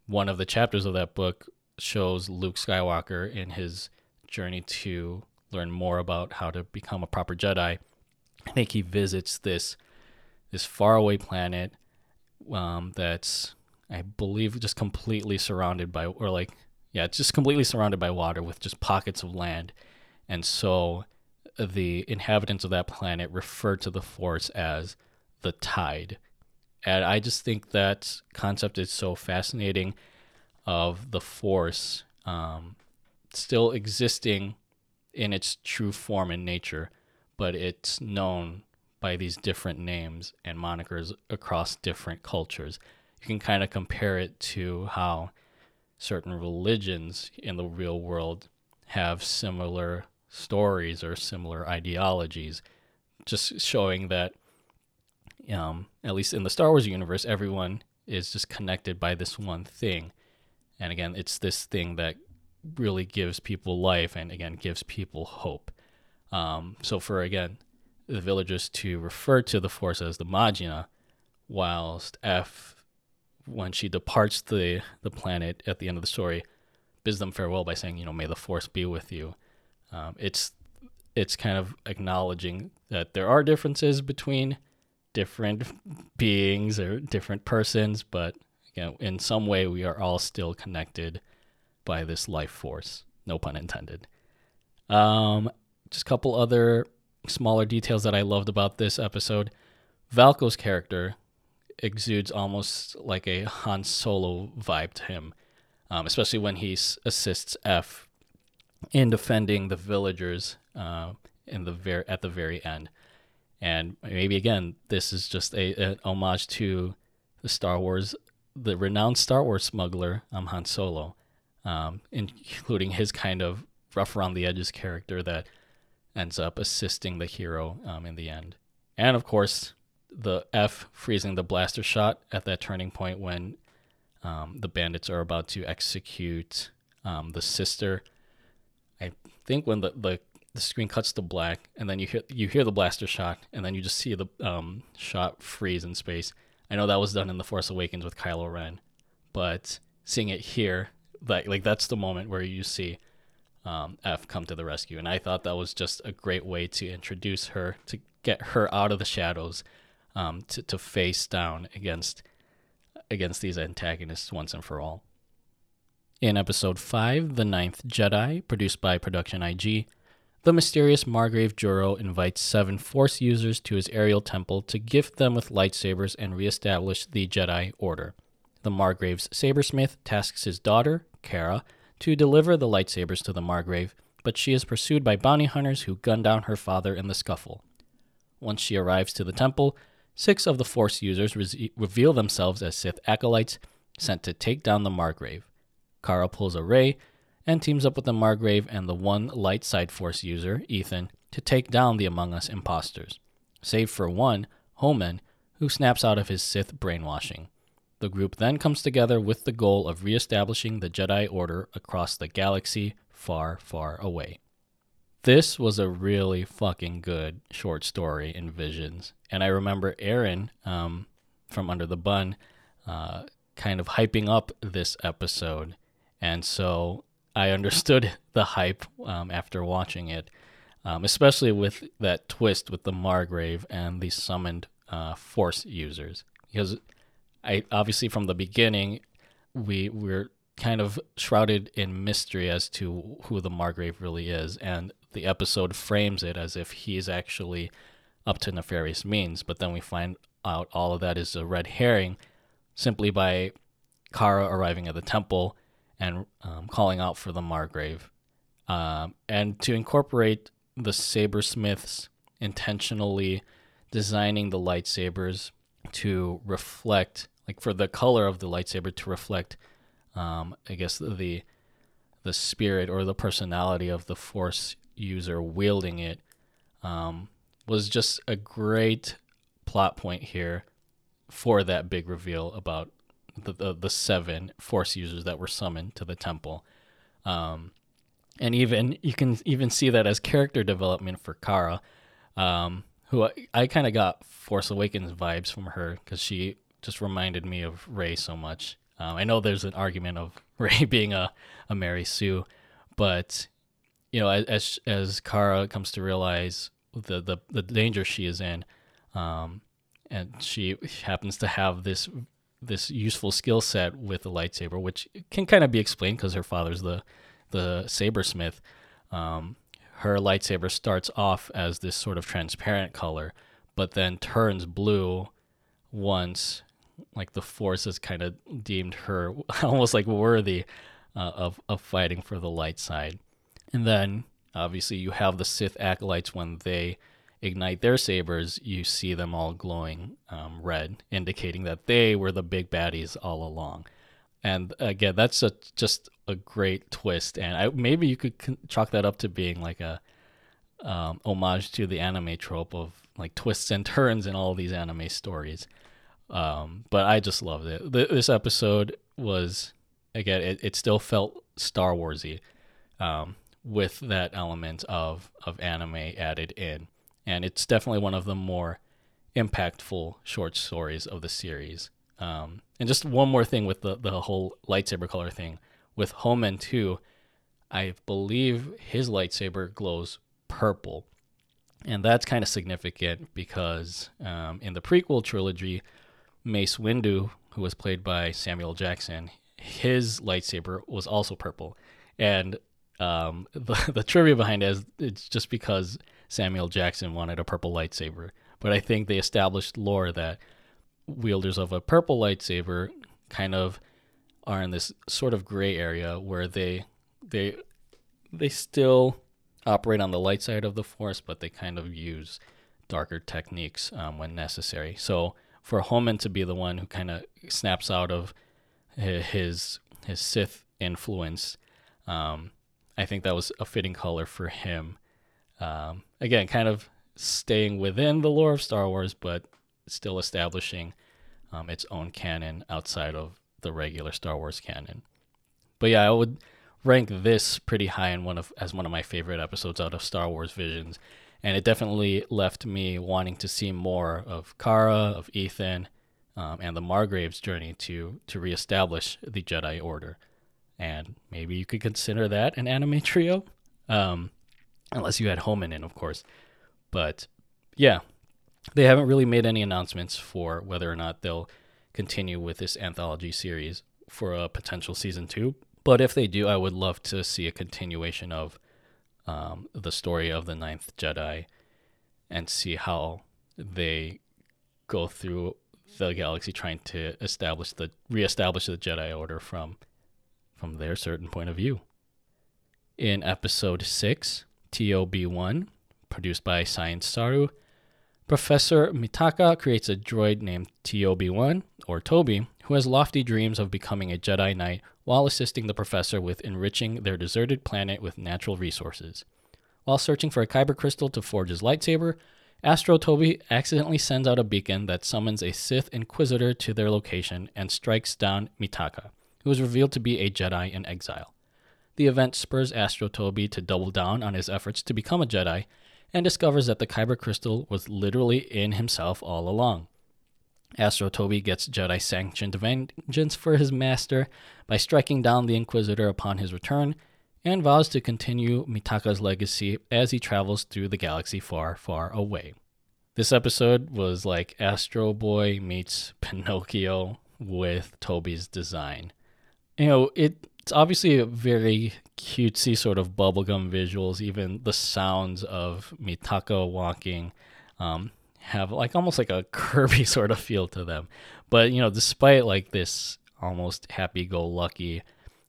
one of the chapters of that book shows Luke Skywalker in his journey to learn more about how to become a proper Jedi. I think he visits this this faraway planet um, that's, I believe, just completely surrounded by, or like, yeah, it's just completely surrounded by water with just pockets of land. And so the inhabitants of that planet refer to the Force as the tide. And I just think that concept is so fascinating of the Force um, still existing in its true form in nature, but it's known by these different names and monikers across different cultures. You can kind of compare it to how certain religions in the real world have similar stories or similar ideologies, just showing that, um, at least in the Star Wars universe, everyone is just connected by this one thing. And again, it's this thing that really gives people life and, again, gives people hope. Um, so for, again, the villagers to refer to the Force as the Majina, whilst F, when she departs the, the planet at the end of the story, bids them farewell by saying, you know, may the Force be with you. Um, it's it's kind of acknowledging that there are differences between different beings or different persons, but you know, in some way we are all still connected by this life force, no pun intended. Um, just a couple other smaller details that I loved about this episode. Valko's character exudes almost like a Han Solo vibe to him, um, especially when he assists F in defending the villagers uh, in the ver- at the very end. And maybe, again, this is just a, a homage to the Star Wars, the renowned Star Wars smuggler, um, Han Solo, um, including his kind of rough around the edges character that ends up assisting the hero um, in the end. And, of course, the F freezing the blaster shot at that turning point when um, the bandits are about to execute um, the sister. I think when the... the The screen cuts to black, and then you hear you hear the blaster shot, and then you just see the um, shot freeze in space. I know that was done in The Force Awakens with Kylo Ren, but seeing it here, like like that's the moment where you see um, F come to the rescue, and I thought that was just a great way to introduce her, to get her out of the shadows, um, to to face down against against these antagonists once and for all. In Episode Five, The Ninth Jedi, produced by Production I G. The mysterious Margrave Juro invites seven Force users to his aerial temple to gift them with lightsabers and reestablish the Jedi Order. The Margrave's sabersmith tasks his daughter, Kara, to deliver the lightsabers to the Margrave, but she is pursued by bounty hunters who gun down her father in the scuffle. Once she arrives to the temple, six of the Force users re- reveal themselves as Sith acolytes sent to take down the Margrave. Kara pulls a ray and teams up with the Margrave and the one light side Force user, Ethan, to take down the Among Us imposters, save for one, Homan, who snaps out of his Sith brainwashing. The group then comes together with the goal of reestablishing the Jedi Order across the galaxy far, far away. This was a really fucking good short story in Visions, and I remember Aaron um, from Under the Bun uh, kind of hyping up this episode, and so I understood the hype um, after watching it, um, especially with that twist with the Margrave and the summoned uh, Force users. Because I obviously from the beginning, we were kind of shrouded in mystery as to who the Margrave really is, and the episode frames it as if he's actually up to nefarious means. But then we find out all of that is a red herring simply by Kara arriving at the temple and um, calling out for the Margrave. Um, and to incorporate the sabersmiths intentionally designing the lightsabers to reflect, like for the color of the lightsaber to reflect, um, I guess, the the spirit or the personality of the Force user wielding it, um, was just a great plot point here for that big reveal about The, the the seven Force users that were summoned to the temple, um, and even you can even see that as character development for Kara, um, who I, I kind of got Force Awakens vibes from her because she just reminded me of Rey so much. Um, I know there's an argument of Rey being a, a Mary Sue, but you know as as Kara comes to realize the the, the danger she is in, um, and she happens to have this. this useful skill set with the lightsaber, which can kind of be explained because her father's the the sabersmith. Um, her lightsaber starts off as this sort of transparent color, but then turns blue once like the Force has kind of deemed her almost like worthy uh, of, of fighting for the light side. And then obviously you have the Sith acolytes when they ignite their sabers, you see them all glowing um, red, indicating that they were the big baddies all along. And again, that's a, just a great twist. And I, maybe you could chalk that up to being like a um, homage to the anime trope of like twists and turns in all these anime stories. Um, but I just loved it. Th- this episode was, again, it, it still felt Star Wars-y um, with that element of, of anime added in. and it's definitely one of the more impactful short stories of the series. Um, and just one more thing with the, the whole lightsaber color thing. With Hoenn two, I believe his lightsaber glows purple. And that's kind of significant because um, in the prequel trilogy, Mace Windu, who was played by Samuel Jackson, his lightsaber was also purple. And um, the, the trivia behind it is it's just because Samuel Jackson wanted a purple lightsaber. But I think they established lore that wielders of a purple lightsaber kind of are in this sort of gray area where they they they still operate on the light side of the force, but they kind of use darker techniques um, when necessary. So for Hoenn to be the one who kind of snaps out of his his Sith influence, um, I think that was a fitting color for him. Um, again, kind of staying within the lore of Star Wars, but still establishing um, its own canon outside of the regular Star Wars canon. But yeah, I would rank this pretty high in one of as one of my favorite episodes out of Star Wars Visions, and it definitely left me wanting to see more of Kara, of Ethan, um, and the Margrave's journey to to reestablish the Jedi Order. And maybe you could consider that an anime trio, um, unless you had Hoenn in, of course. But yeah, they haven't really made any announcements for whether or not they'll continue with this anthology series for a potential season two. But if they do, I would love to see a continuation of um, the story of the Ninth Jedi and see how they go through the galaxy trying to establish the reestablish the Jedi Order from from their certain point of view. In episode six, T O B one, produced by Science Saru, Professor Mitaka creates a droid named T O B one, or Toby, who has lofty dreams of becoming a Jedi Knight while assisting the professor with enriching their deserted planet with natural resources. While searching for a kyber crystal to forge his lightsaber, Astro Toby accidentally sends out a beacon that summons a Sith Inquisitor to their location and strikes down Mitaka, who is revealed to be a Jedi in exile. The event spurs Astro Toby to double down on his efforts to become a Jedi, and discovers that the kyber crystal was literally in himself all along. Astro Toby gets Jedi-sanctioned vengeance for his master by striking down the Inquisitor upon his return, and vows to continue Mitaka's legacy as he travels through the galaxy far, far away. This episode was like Astro Boy meets Pinocchio with Toby's design. You know, it... It's obviously a very cutesy sort of bubblegum visuals. Even the sounds of Mitaka walking um, have like almost like a Kirby sort of feel to them. But, you know, despite like this almost happy-go-lucky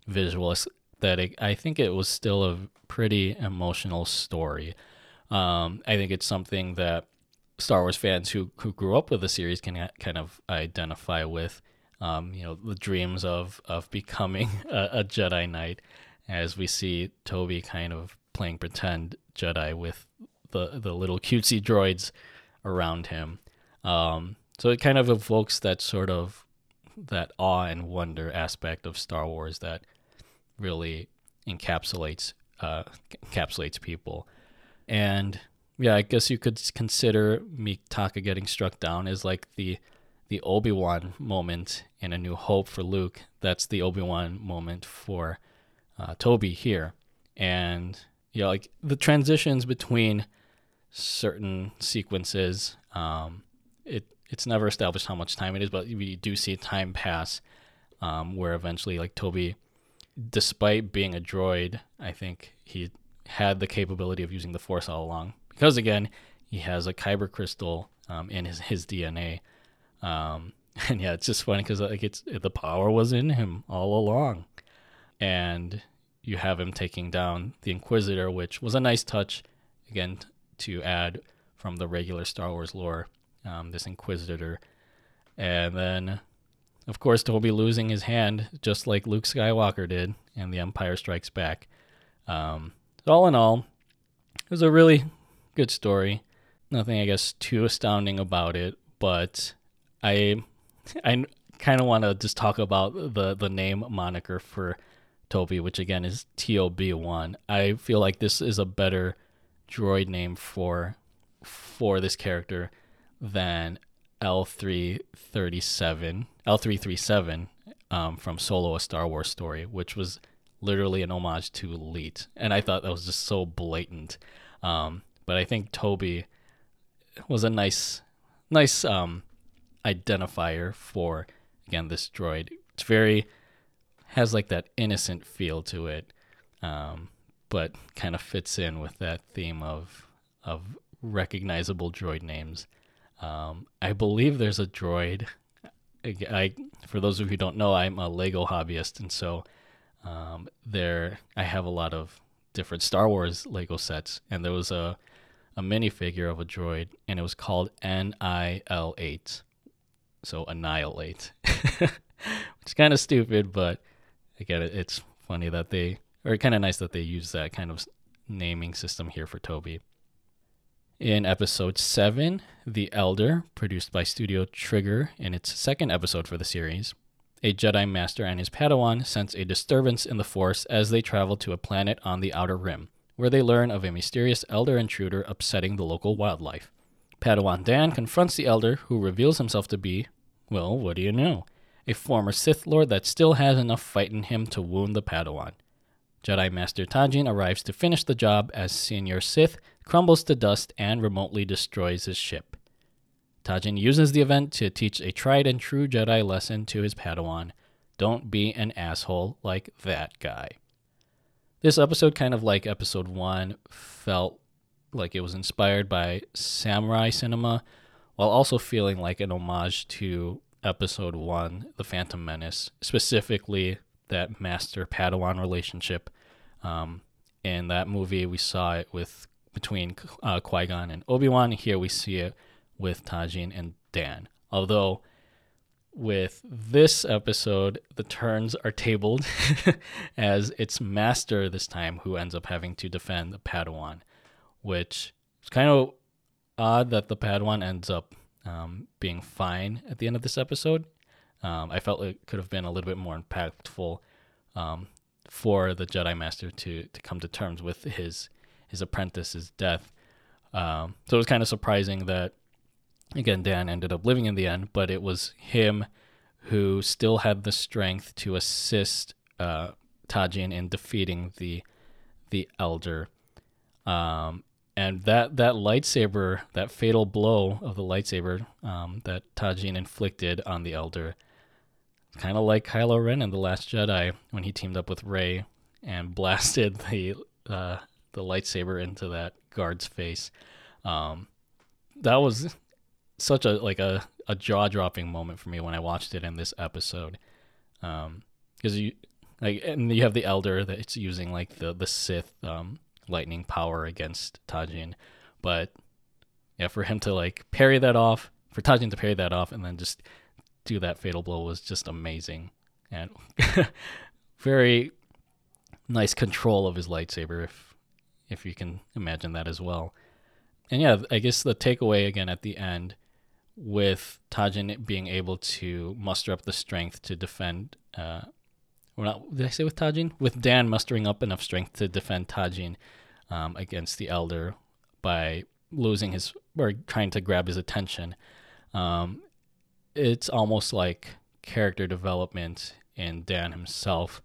visual aesthetic, I think it was still a pretty emotional story. Um, I think it's something that Star Wars fans who, who grew up with the series can kind of identify with. Um, you know, the dreams of, of becoming a, a Jedi Knight, as we see Toby kind of playing pretend Jedi with the, the little cutesy droids around him. Um, so it kind of evokes that sort of, that awe and wonder aspect of Star Wars that really encapsulates uh, encapsulates people. And yeah, I guess you could consider Mitaka getting struck down as like the the Obi-Wan moment in A New Hope for Luke. That's the Obi-Wan moment for uh, Toby here. And, you know, like the transitions between certain sequences, um, it it's never established how much time it is, but we do see time pass um, where eventually, like, Toby, despite being a droid, I think he had the capability of using the Force all along. Because, again, he has a kyber crystal um, in his, his D N A. Um, and yeah, it's just funny because like it's the power was in him all along, and you have him taking down the Inquisitor, which was a nice touch again t- to add from the regular Star Wars lore. Um, this Inquisitor, and then of course Toby losing his hand just like Luke Skywalker did, and the Empire Strikes Back. Um, all in all, it was a really good story. Nothing, I guess, too astounding about it, but. I I kind of want to just talk about the, the name moniker for Toby, which again is T O B one. I feel like this is a better droid name for for this character than L three thirty-seven, L three thirty-seven um, from Solo: A Star Wars Story, which was literally an homage to Elite. And I thought that was just so blatant. Um, but I think Toby was a nice, nice um, identifier for, again, this droid. It's very, has like that innocent feel to it, um, but kind of fits in with that theme of of recognizable droid names. Um, I believe there's a droid. I, I for those of you who don't know, I'm a Lego hobbyist, and so um, there I have a lot of different Star Wars Lego sets, and there was a a minifigure of a droid, and it was called N I L eight, so Annihilate, which is kind of stupid, but again, it, it's funny that they, or kind of nice that they use that kind of naming system here for Toby. In episode seven, The Elder, produced by Studio Trigger in its second episode for the series, a Jedi Master and his Padawan sense a disturbance in the Force as they travel to a planet on the Outer Rim, where they learn of a mysterious Elder intruder upsetting the local wildlife. Padawan Dan confronts the Elder, who reveals himself to be, well, what do you know, a former Sith Lord that still has enough fight in him to wound the Padawan. Jedi Master Tajin arrives to finish the job as Senior Sith crumbles to dust and remotely destroys his ship. Tajin uses the event to teach a tried and true Jedi lesson to his Padawan. Don't be an asshole like that guy. This episode, kind of like episode one, felt like it was inspired by samurai cinema, while also feeling like an homage to episode one, The Phantom Menace, specifically that master Padawan relationship. Um, in that movie, we saw it with between uh, Qui-Gon and Obi-Wan. Here we see it with Tajin and Dan. Although with this episode, the turns are tabled as it's Master this time who ends up having to defend the Padawan, which is kind of odd that the Padawan ends up um, being fine at the end of this episode. Um, I felt it could have been a little bit more impactful um, for the Jedi Master to to come to terms with his his apprentice's death. Um, so it was kind of surprising that, again, Dan ended up living in the end, but it was him who still had the strength to assist uh, Tajin in defeating the the Elder. Um, and that, that lightsaber, that fatal blow of the lightsaber um, that Tajin inflicted on the Elder, kind of like Kylo Ren in The Last Jedi when he teamed up with Rey and blasted the... Uh, the lightsaber into that guard's face. Um, that was such a like a, a jaw-dropping moment for me when I watched it in this episode. Um, because you like, and you have the Elder that it's using like the the Sith um lightning power against Tajin, but yeah, for him to like parry that off, for Tajin to parry that off, and then just do that fatal blow was just amazing and very nice control of his lightsaber. If If you can imagine that as well. And yeah, I guess the takeaway again at the end with Tajin being able to muster up the strength to defend, uh, or not, did I say with Tajin? With Dan mustering up enough strength to defend Tajin um, against the Elder by losing his, or trying to grab his attention. Um, it's almost like character development in Dan himself.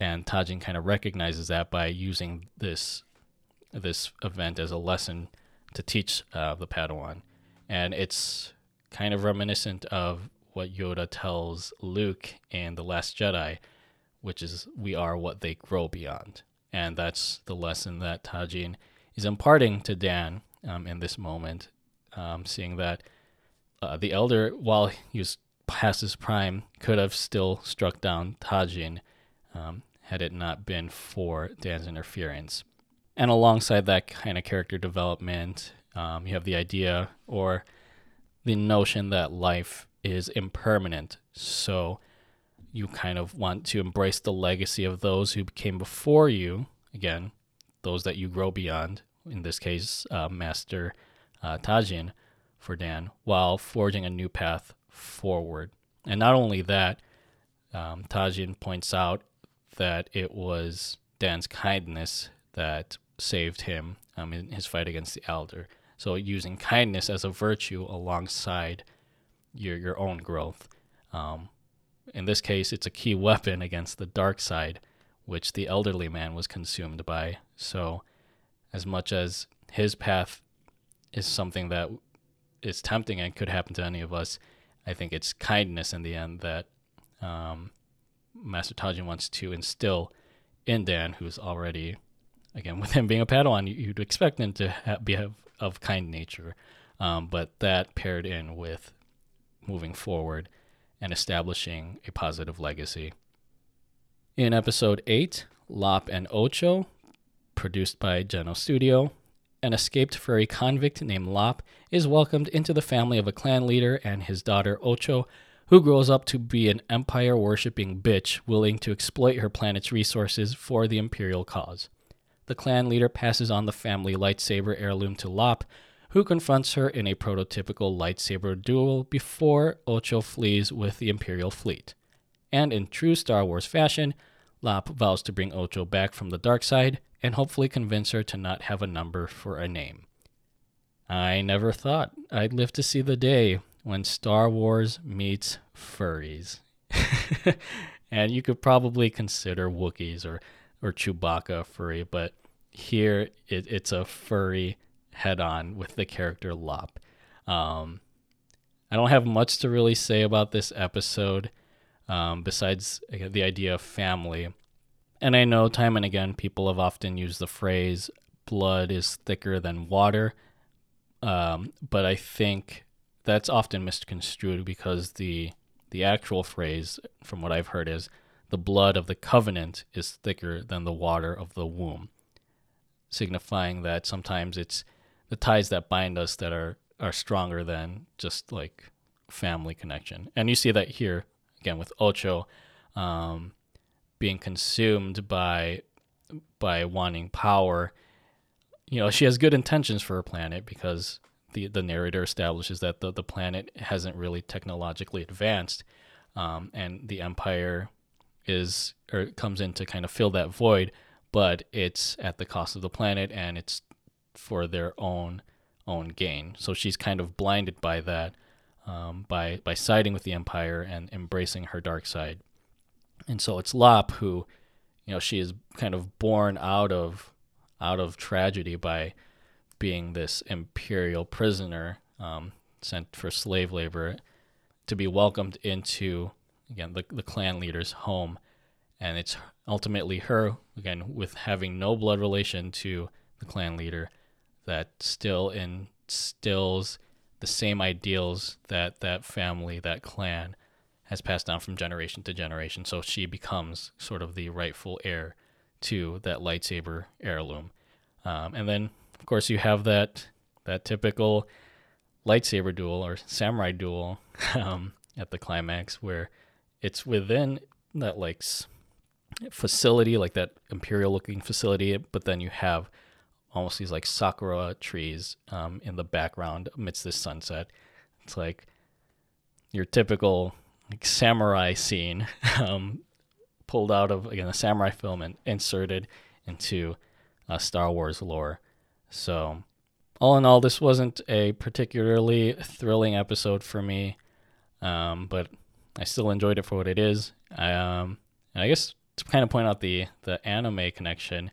And Tajin kind of recognizes that by using this this event as a lesson to teach uh, the Padawan. And it's kind of reminiscent of what Yoda tells Luke in The Last Jedi, which is we are what they grow beyond. And that's the lesson that Tajin is imparting to Dan um, in this moment, um, seeing that uh, the Elder, while he was past his prime, could have still struck down Tajin Um, had it not been for Dan's interference. And alongside that kind of character development, um, you have the idea or the notion that life is impermanent. So you kind of want to embrace the legacy of those who came before you, again, those that you grow beyond, in this case, uh, Master uh, Tajin for Dan, while forging a new path forward. And not only that, um, Tajin points out that it was Dan's kindness that saved him um, in his fight against the Elder. So using kindness as a virtue alongside your your own growth. Um, in this case, it's a key weapon against the dark side, which the elderly man was consumed by. So as much as his path is something that is tempting and could happen to any of us, I think it's kindness in the end that um, Master Tajin wants to instill in Dan, who's already, again, with him being a Padawan, you'd expect him to ha- be of, of kind nature. Um, but that paired in with moving forward and establishing a positive legacy. In episode eight, Lop and Ocho, produced by Geno Studio, an escaped furry convict named Lop is welcomed into the family of a clan leader and his daughter Ocho, who grows up to be an empire-worshipping bitch willing to exploit her planet's resources for the imperial cause. The clan leader passes on the family lightsaber heirloom to Lop, who confronts her in a prototypical lightsaber duel before Ocho flees with the imperial fleet. And in true Star Wars fashion, Lop vows to bring Ocho back from the dark side and hopefully convince her to not have a number for a name. I never thought I'd live to see the day when Star Wars meets furries. And you could probably consider Wookiees or, or Chewbacca furry, but here it, it's a furry head-on with the character Lop. Um, I don't have much to really say about this episode, um, besides again, the idea of family. And I know time and again people have often used the phrase, blood is thicker than water, um, but I think that's often misconstrued because the the actual phrase, from what I've heard, is the blood of the covenant is thicker than the water of the womb, signifying that sometimes it's the ties that bind us that are, are stronger than just like family connection. And you see that here, again, with Ocho, um, being consumed by by wanting power. You know, she has good intentions for her planet because the, the narrator establishes that the, the planet hasn't really technologically advanced, um, and the Empire is or comes in to kind of fill that void, but it's at the cost of the planet and it's for their own own gain. So she's kind of blinded by that, um, by by siding with the Empire and embracing her dark side. And so it's Lop who, you know, she is kind of born out of out of tragedy by being this imperial prisoner um, sent for slave labor to be welcomed into, again, the, the clan leader's home. And it's ultimately her, again, with having no blood relation to the clan leader, that still instills the same ideals that that family, that clan, has passed down from generation to generation. So she becomes sort of the rightful heir to that lightsaber heirloom. Um, and then, of course, you have that that typical lightsaber duel or samurai duel um, at the climax, where it's within that like facility, like that imperial-looking facility, but then you have almost these like sakura trees um, in the background amidst this sunset. It's like your typical like samurai scene um, pulled out of, again, a samurai film and inserted into uh, Star Wars lore. So all in all, this wasn't a particularly thrilling episode for me, um, but I still enjoyed it for what it is. Um, and I guess to kind of point out the, the anime connection,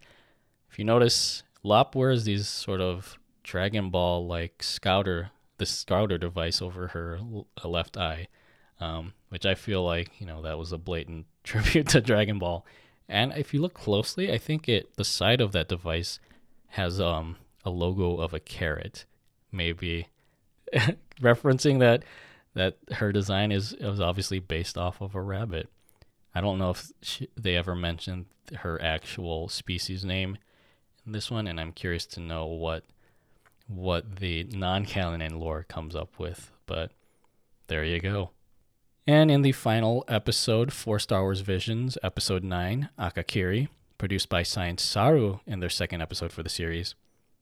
if you notice, Lop wears these sort of Dragon Ball-like scouter, the scouter device over her l- left eye. Um, which I feel like, you know, that was a blatant tribute to Dragon Ball. And if you look closely, I think it the side of that device has um, a logo of a carrot, maybe referencing that that her design is, is obviously based off of a rabbit. I don't know if she, they ever mentioned her actual species name in this one, and I'm curious to know what what the non-canon lore comes up with, but there you go. And in the final episode for Star Wars Visions, episode nine, Akakiri, produced by Science Saru in their second episode for the series,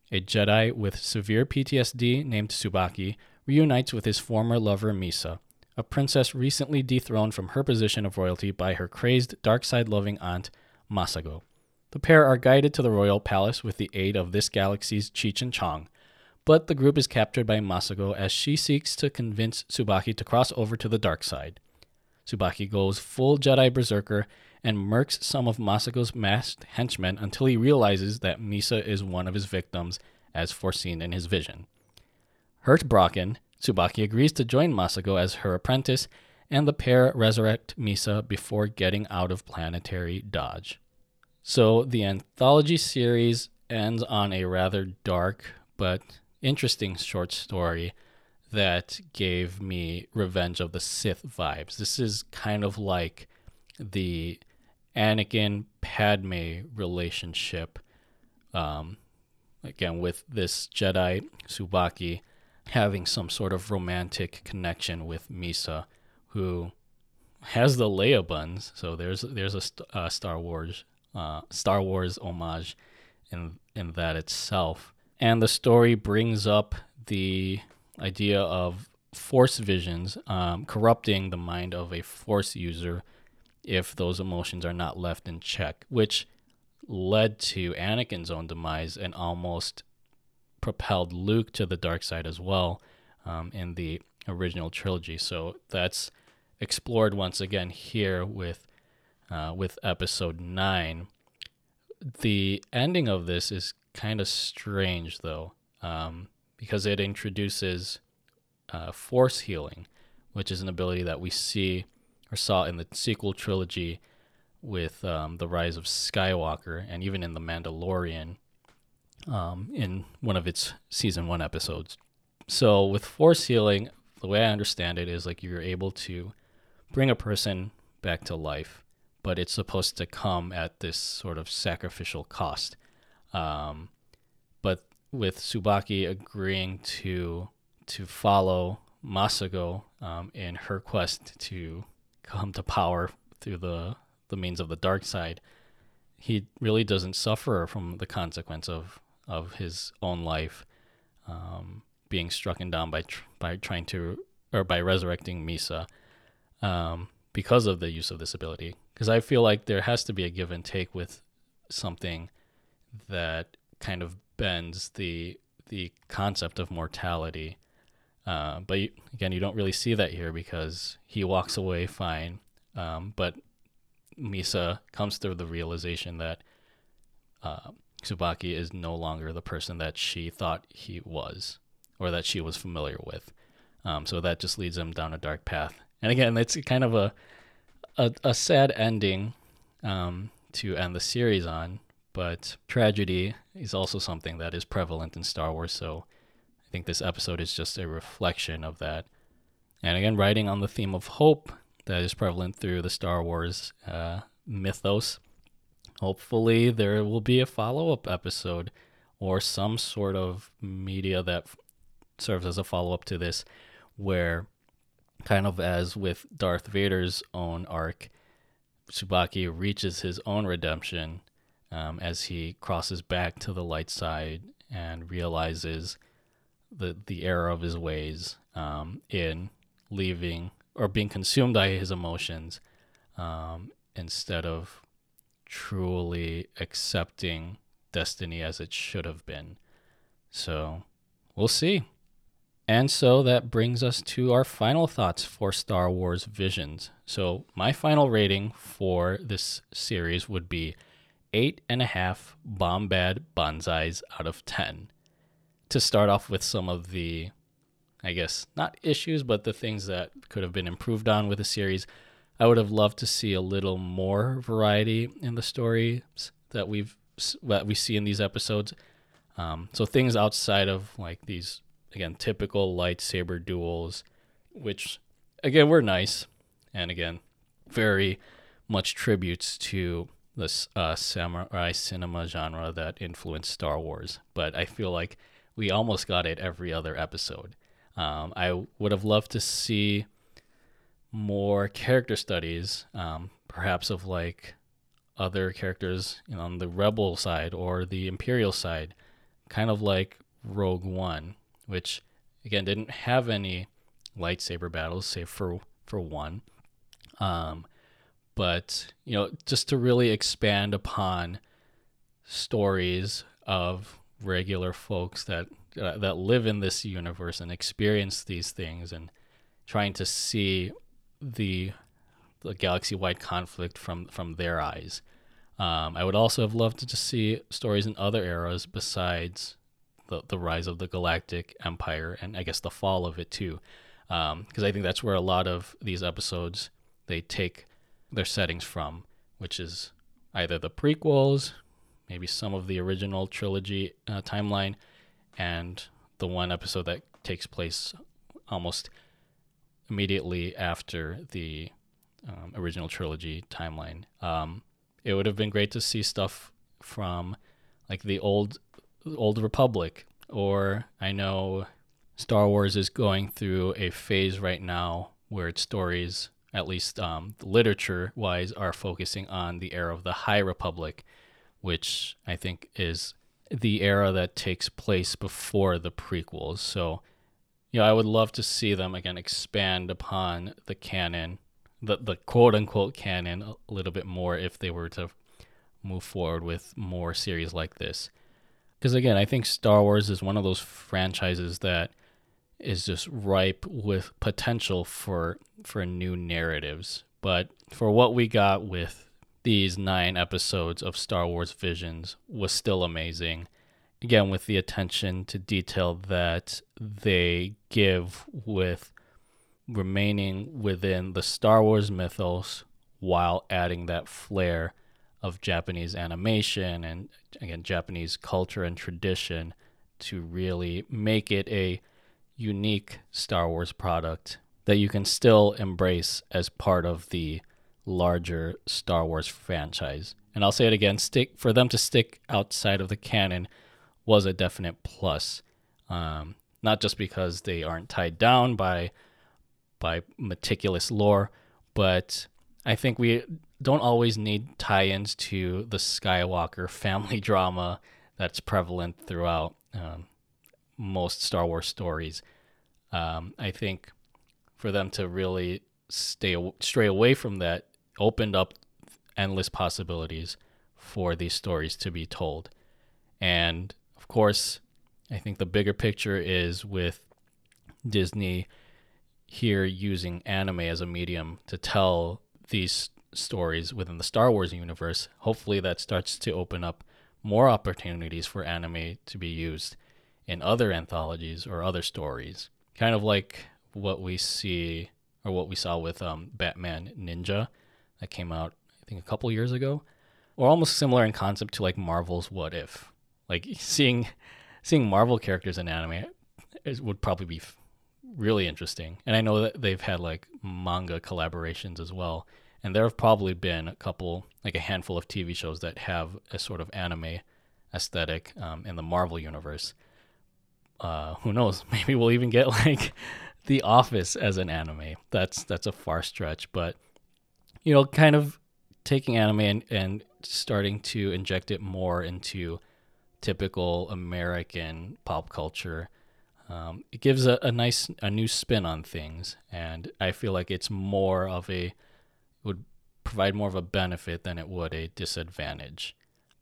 a Jedi with severe P T S D named Tsubaki reunites with his former lover Misa, a princess recently dethroned from her position of royalty by her crazed, dark side-loving aunt, Masago. The pair are guided to the royal palace with the aid of this galaxy's Cheech and Chong, but the group is captured by Masako as she seeks to convince Tsubaki to cross over to the dark side. Tsubaki goes full Jedi Berserker and murks some of Masako's masked henchmen until he realizes that Misa is one of his victims, as foreseen in his vision. Hurt Brocken, Tsubaki agrees to join Masako as her apprentice, and the pair resurrect Misa before getting out of planetary Dodge. So the anthology series ends on a rather dark but interesting short story that gave me Revenge of the Sith vibes. This is kind of like the Anakin-Padme relationship, um, again, with this Jedi, Tsubaki, having some sort of romantic connection with Misa, who has the Leia buns. So there's there's a uh, Star Wars uh, Star Wars homage in in that itself. And the story brings up the idea of Force visions um, corrupting the mind of a Force user if those emotions are not left in check, which led to Anakin's own demise and almost propelled Luke to the dark side as well um, in the original trilogy. So that's explored once again here with uh, with episode nine. The ending of this is kind of strange though, um, because it introduces uh, force healing, which is an ability that we see or saw in the sequel trilogy with um, the Rise of Skywalker, and even in The Mandalorian um, in one of its season one episodes. So with force healing, the way I understand it is like you're able to bring a person back to life, but it's supposed to come at this sort of sacrificial cost. Um, but with Tsubaki agreeing to to follow Masako um, in her quest to come to power through the, the means of the dark side, he really doesn't suffer from the consequence of, of his own life um, being struck down by tr- by trying to or by resurrecting Misa um, because of the use of this ability. Because I feel like there has to be a give and take with something that kind of bends the the concept of mortality. Uh, but you, again, you don't really see that here because he walks away fine. Um, but Misa comes through the realization that uh, Tsubaki is no longer the person that she thought he was or that she was familiar with. Um, so that just leads him down a dark path. And again, it's kind of a a, a sad ending um, to end the series on, but tragedy is also something that is prevalent in Star Wars. So I think this episode is just a reflection of that. And again, writing on the theme of hope that is prevalent through the Star Wars uh, mythos. Hopefully there will be a follow-up episode or some sort of media that f- serves as a follow-up to this, where kind of as with Darth Vader's own arc, Tsubaki reaches his own redemption um, as he crosses back to the light side and realizes the, the error of his ways um, in leaving or being consumed by his emotions um, instead of truly accepting destiny as it should have been. So we'll see. And so that brings us to our final thoughts for Star Wars Visions. So my final rating for this series would be eight and a half Bombad Banzais out of ten. To start off with some of the, I guess, not issues, but the things that could have been improved on with the series. I would have loved to see a little more variety in the stories that we've that we see in these episodes. Um, so things outside of like these, again, typical lightsaber duels, which, again, were nice. And again, very much tributes to the uh, samurai cinema genre that influenced Star Wars. But I feel like we almost got it every other episode. Um, I would have loved to see more character studies, um, perhaps of like other characters, you know, on the Rebel side or the Imperial side, kind of like Rogue One, which again didn't have any lightsaber battles save for for one. Um, but you know, just to really expand upon stories of regular folks that uh, that live in this universe and experience these things, and trying to see the the galaxy-wide conflict from from their eyes. Um, I would also have loved to just see stories in other eras besides the the rise of the Galactic Empire, and I guess the fall of it too, because um, I think that's where a lot of these episodes they take their settings from, which is either the prequels, maybe some of the original trilogy uh, timeline, and the one episode that takes place almost immediately after the um, original trilogy timeline. Um, it would have been great to see stuff from like the old old Republic, or I know Star Wars is going through a phase right now where its stories, at least um, literature-wise, are focusing on the era of the High Republic, which I think is the era that takes place before the prequels. So, you know, I would love to see them, again, expand upon the canon, the, the quote-unquote canon, a little bit more if they were to move forward with more series like this. Because, again, I think Star Wars is one of those franchises that is just ripe with potential for for new narratives. But for what we got with these nine episodes of Star Wars Visions was still amazing. Again, with the attention to detail that they give with remaining within the Star Wars mythos while adding that flair of Japanese animation and, again, Japanese culture and tradition to really make it a unique Star Wars product that you can still embrace as part of the larger Star Wars franchise. And I'll say it again, stick for them to stick outside of the canon was a definite plus. Um, not just because they aren't tied down by by meticulous lore, but I think we don't always need tie-ins to the Skywalker family drama that's prevalent throughout um, most Star Wars stories. Um, I think for them to really stay stray away from that opened up endless possibilities for these stories to be told. And of course, I think the bigger picture is with Disney here using anime as a medium to tell these stories within the Star Wars universe. Hopefully that starts to open up more opportunities for anime to be used in other anthologies or other stories. Kind of like what we see or what we saw with um, Batman Ninja that came out, I think, a couple years ago, or almost similar in concept to like Marvel's What If. Like seeing seeing Marvel characters in anime is, would probably be f- really interesting. And I know that they've had like manga collaborations as well, and there have probably been a couple, like a handful of T V shows that have a sort of anime aesthetic um, in the Marvel universe. Uh, who knows? Maybe we'll even get like The Office as an anime. That's that's a far stretch, but you know, kind of taking anime and, and starting to inject it more into typical American pop culture. Um, it gives a, a nice a new spin on things, and I feel like it's more of a would provide more of a benefit than it would a disadvantage.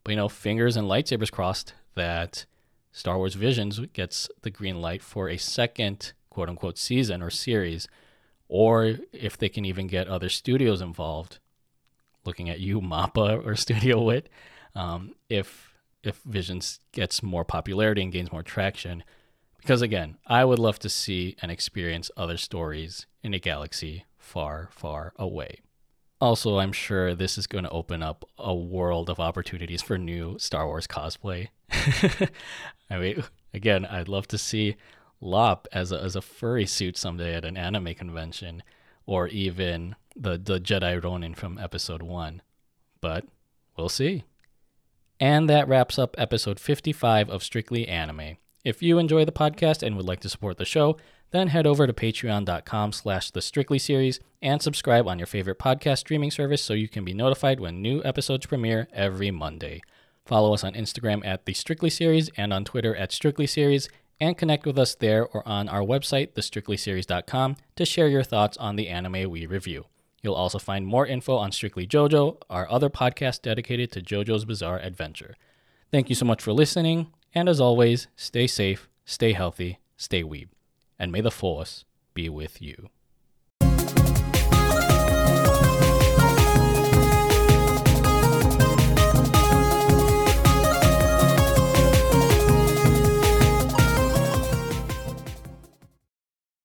But you know, fingers and lightsabers crossed that Star Wars Visions gets the green light for a second quote-unquote season or series, or if they can even get other studios involved, looking at you, MAPPA or Studio Wit. Um, if if Visions gets more popularity and gains more traction, because again, I would love to see and experience other stories in a galaxy far, far away. Also, I'm sure this is going to open up a world of opportunities for new Star Wars cosplay. I mean, again, I'd love to see Lop as a, as a furry suit someday at an anime convention, or even the, the Jedi Ronin from episode one, but we'll see. And that wraps up episode fifty-five of Strictly Anime. If you enjoy the podcast and would like to support the show, then head over to patreon.com slash the Strictly series and subscribe on your favorite podcast streaming service so you can be notified when new episodes premiere every Monday. Follow us on Instagram at the Strictly series and on Twitter at Strictly series, and connect with us there or on our website, the strictly series dot com, to share your thoughts on the anime we review. You'll also find more info on Strictly JoJo, our other podcast dedicated to JoJo's Bizarre Adventure. Thank you so much for listening, and as always, stay safe, stay healthy, stay weeb, and may the force be with you.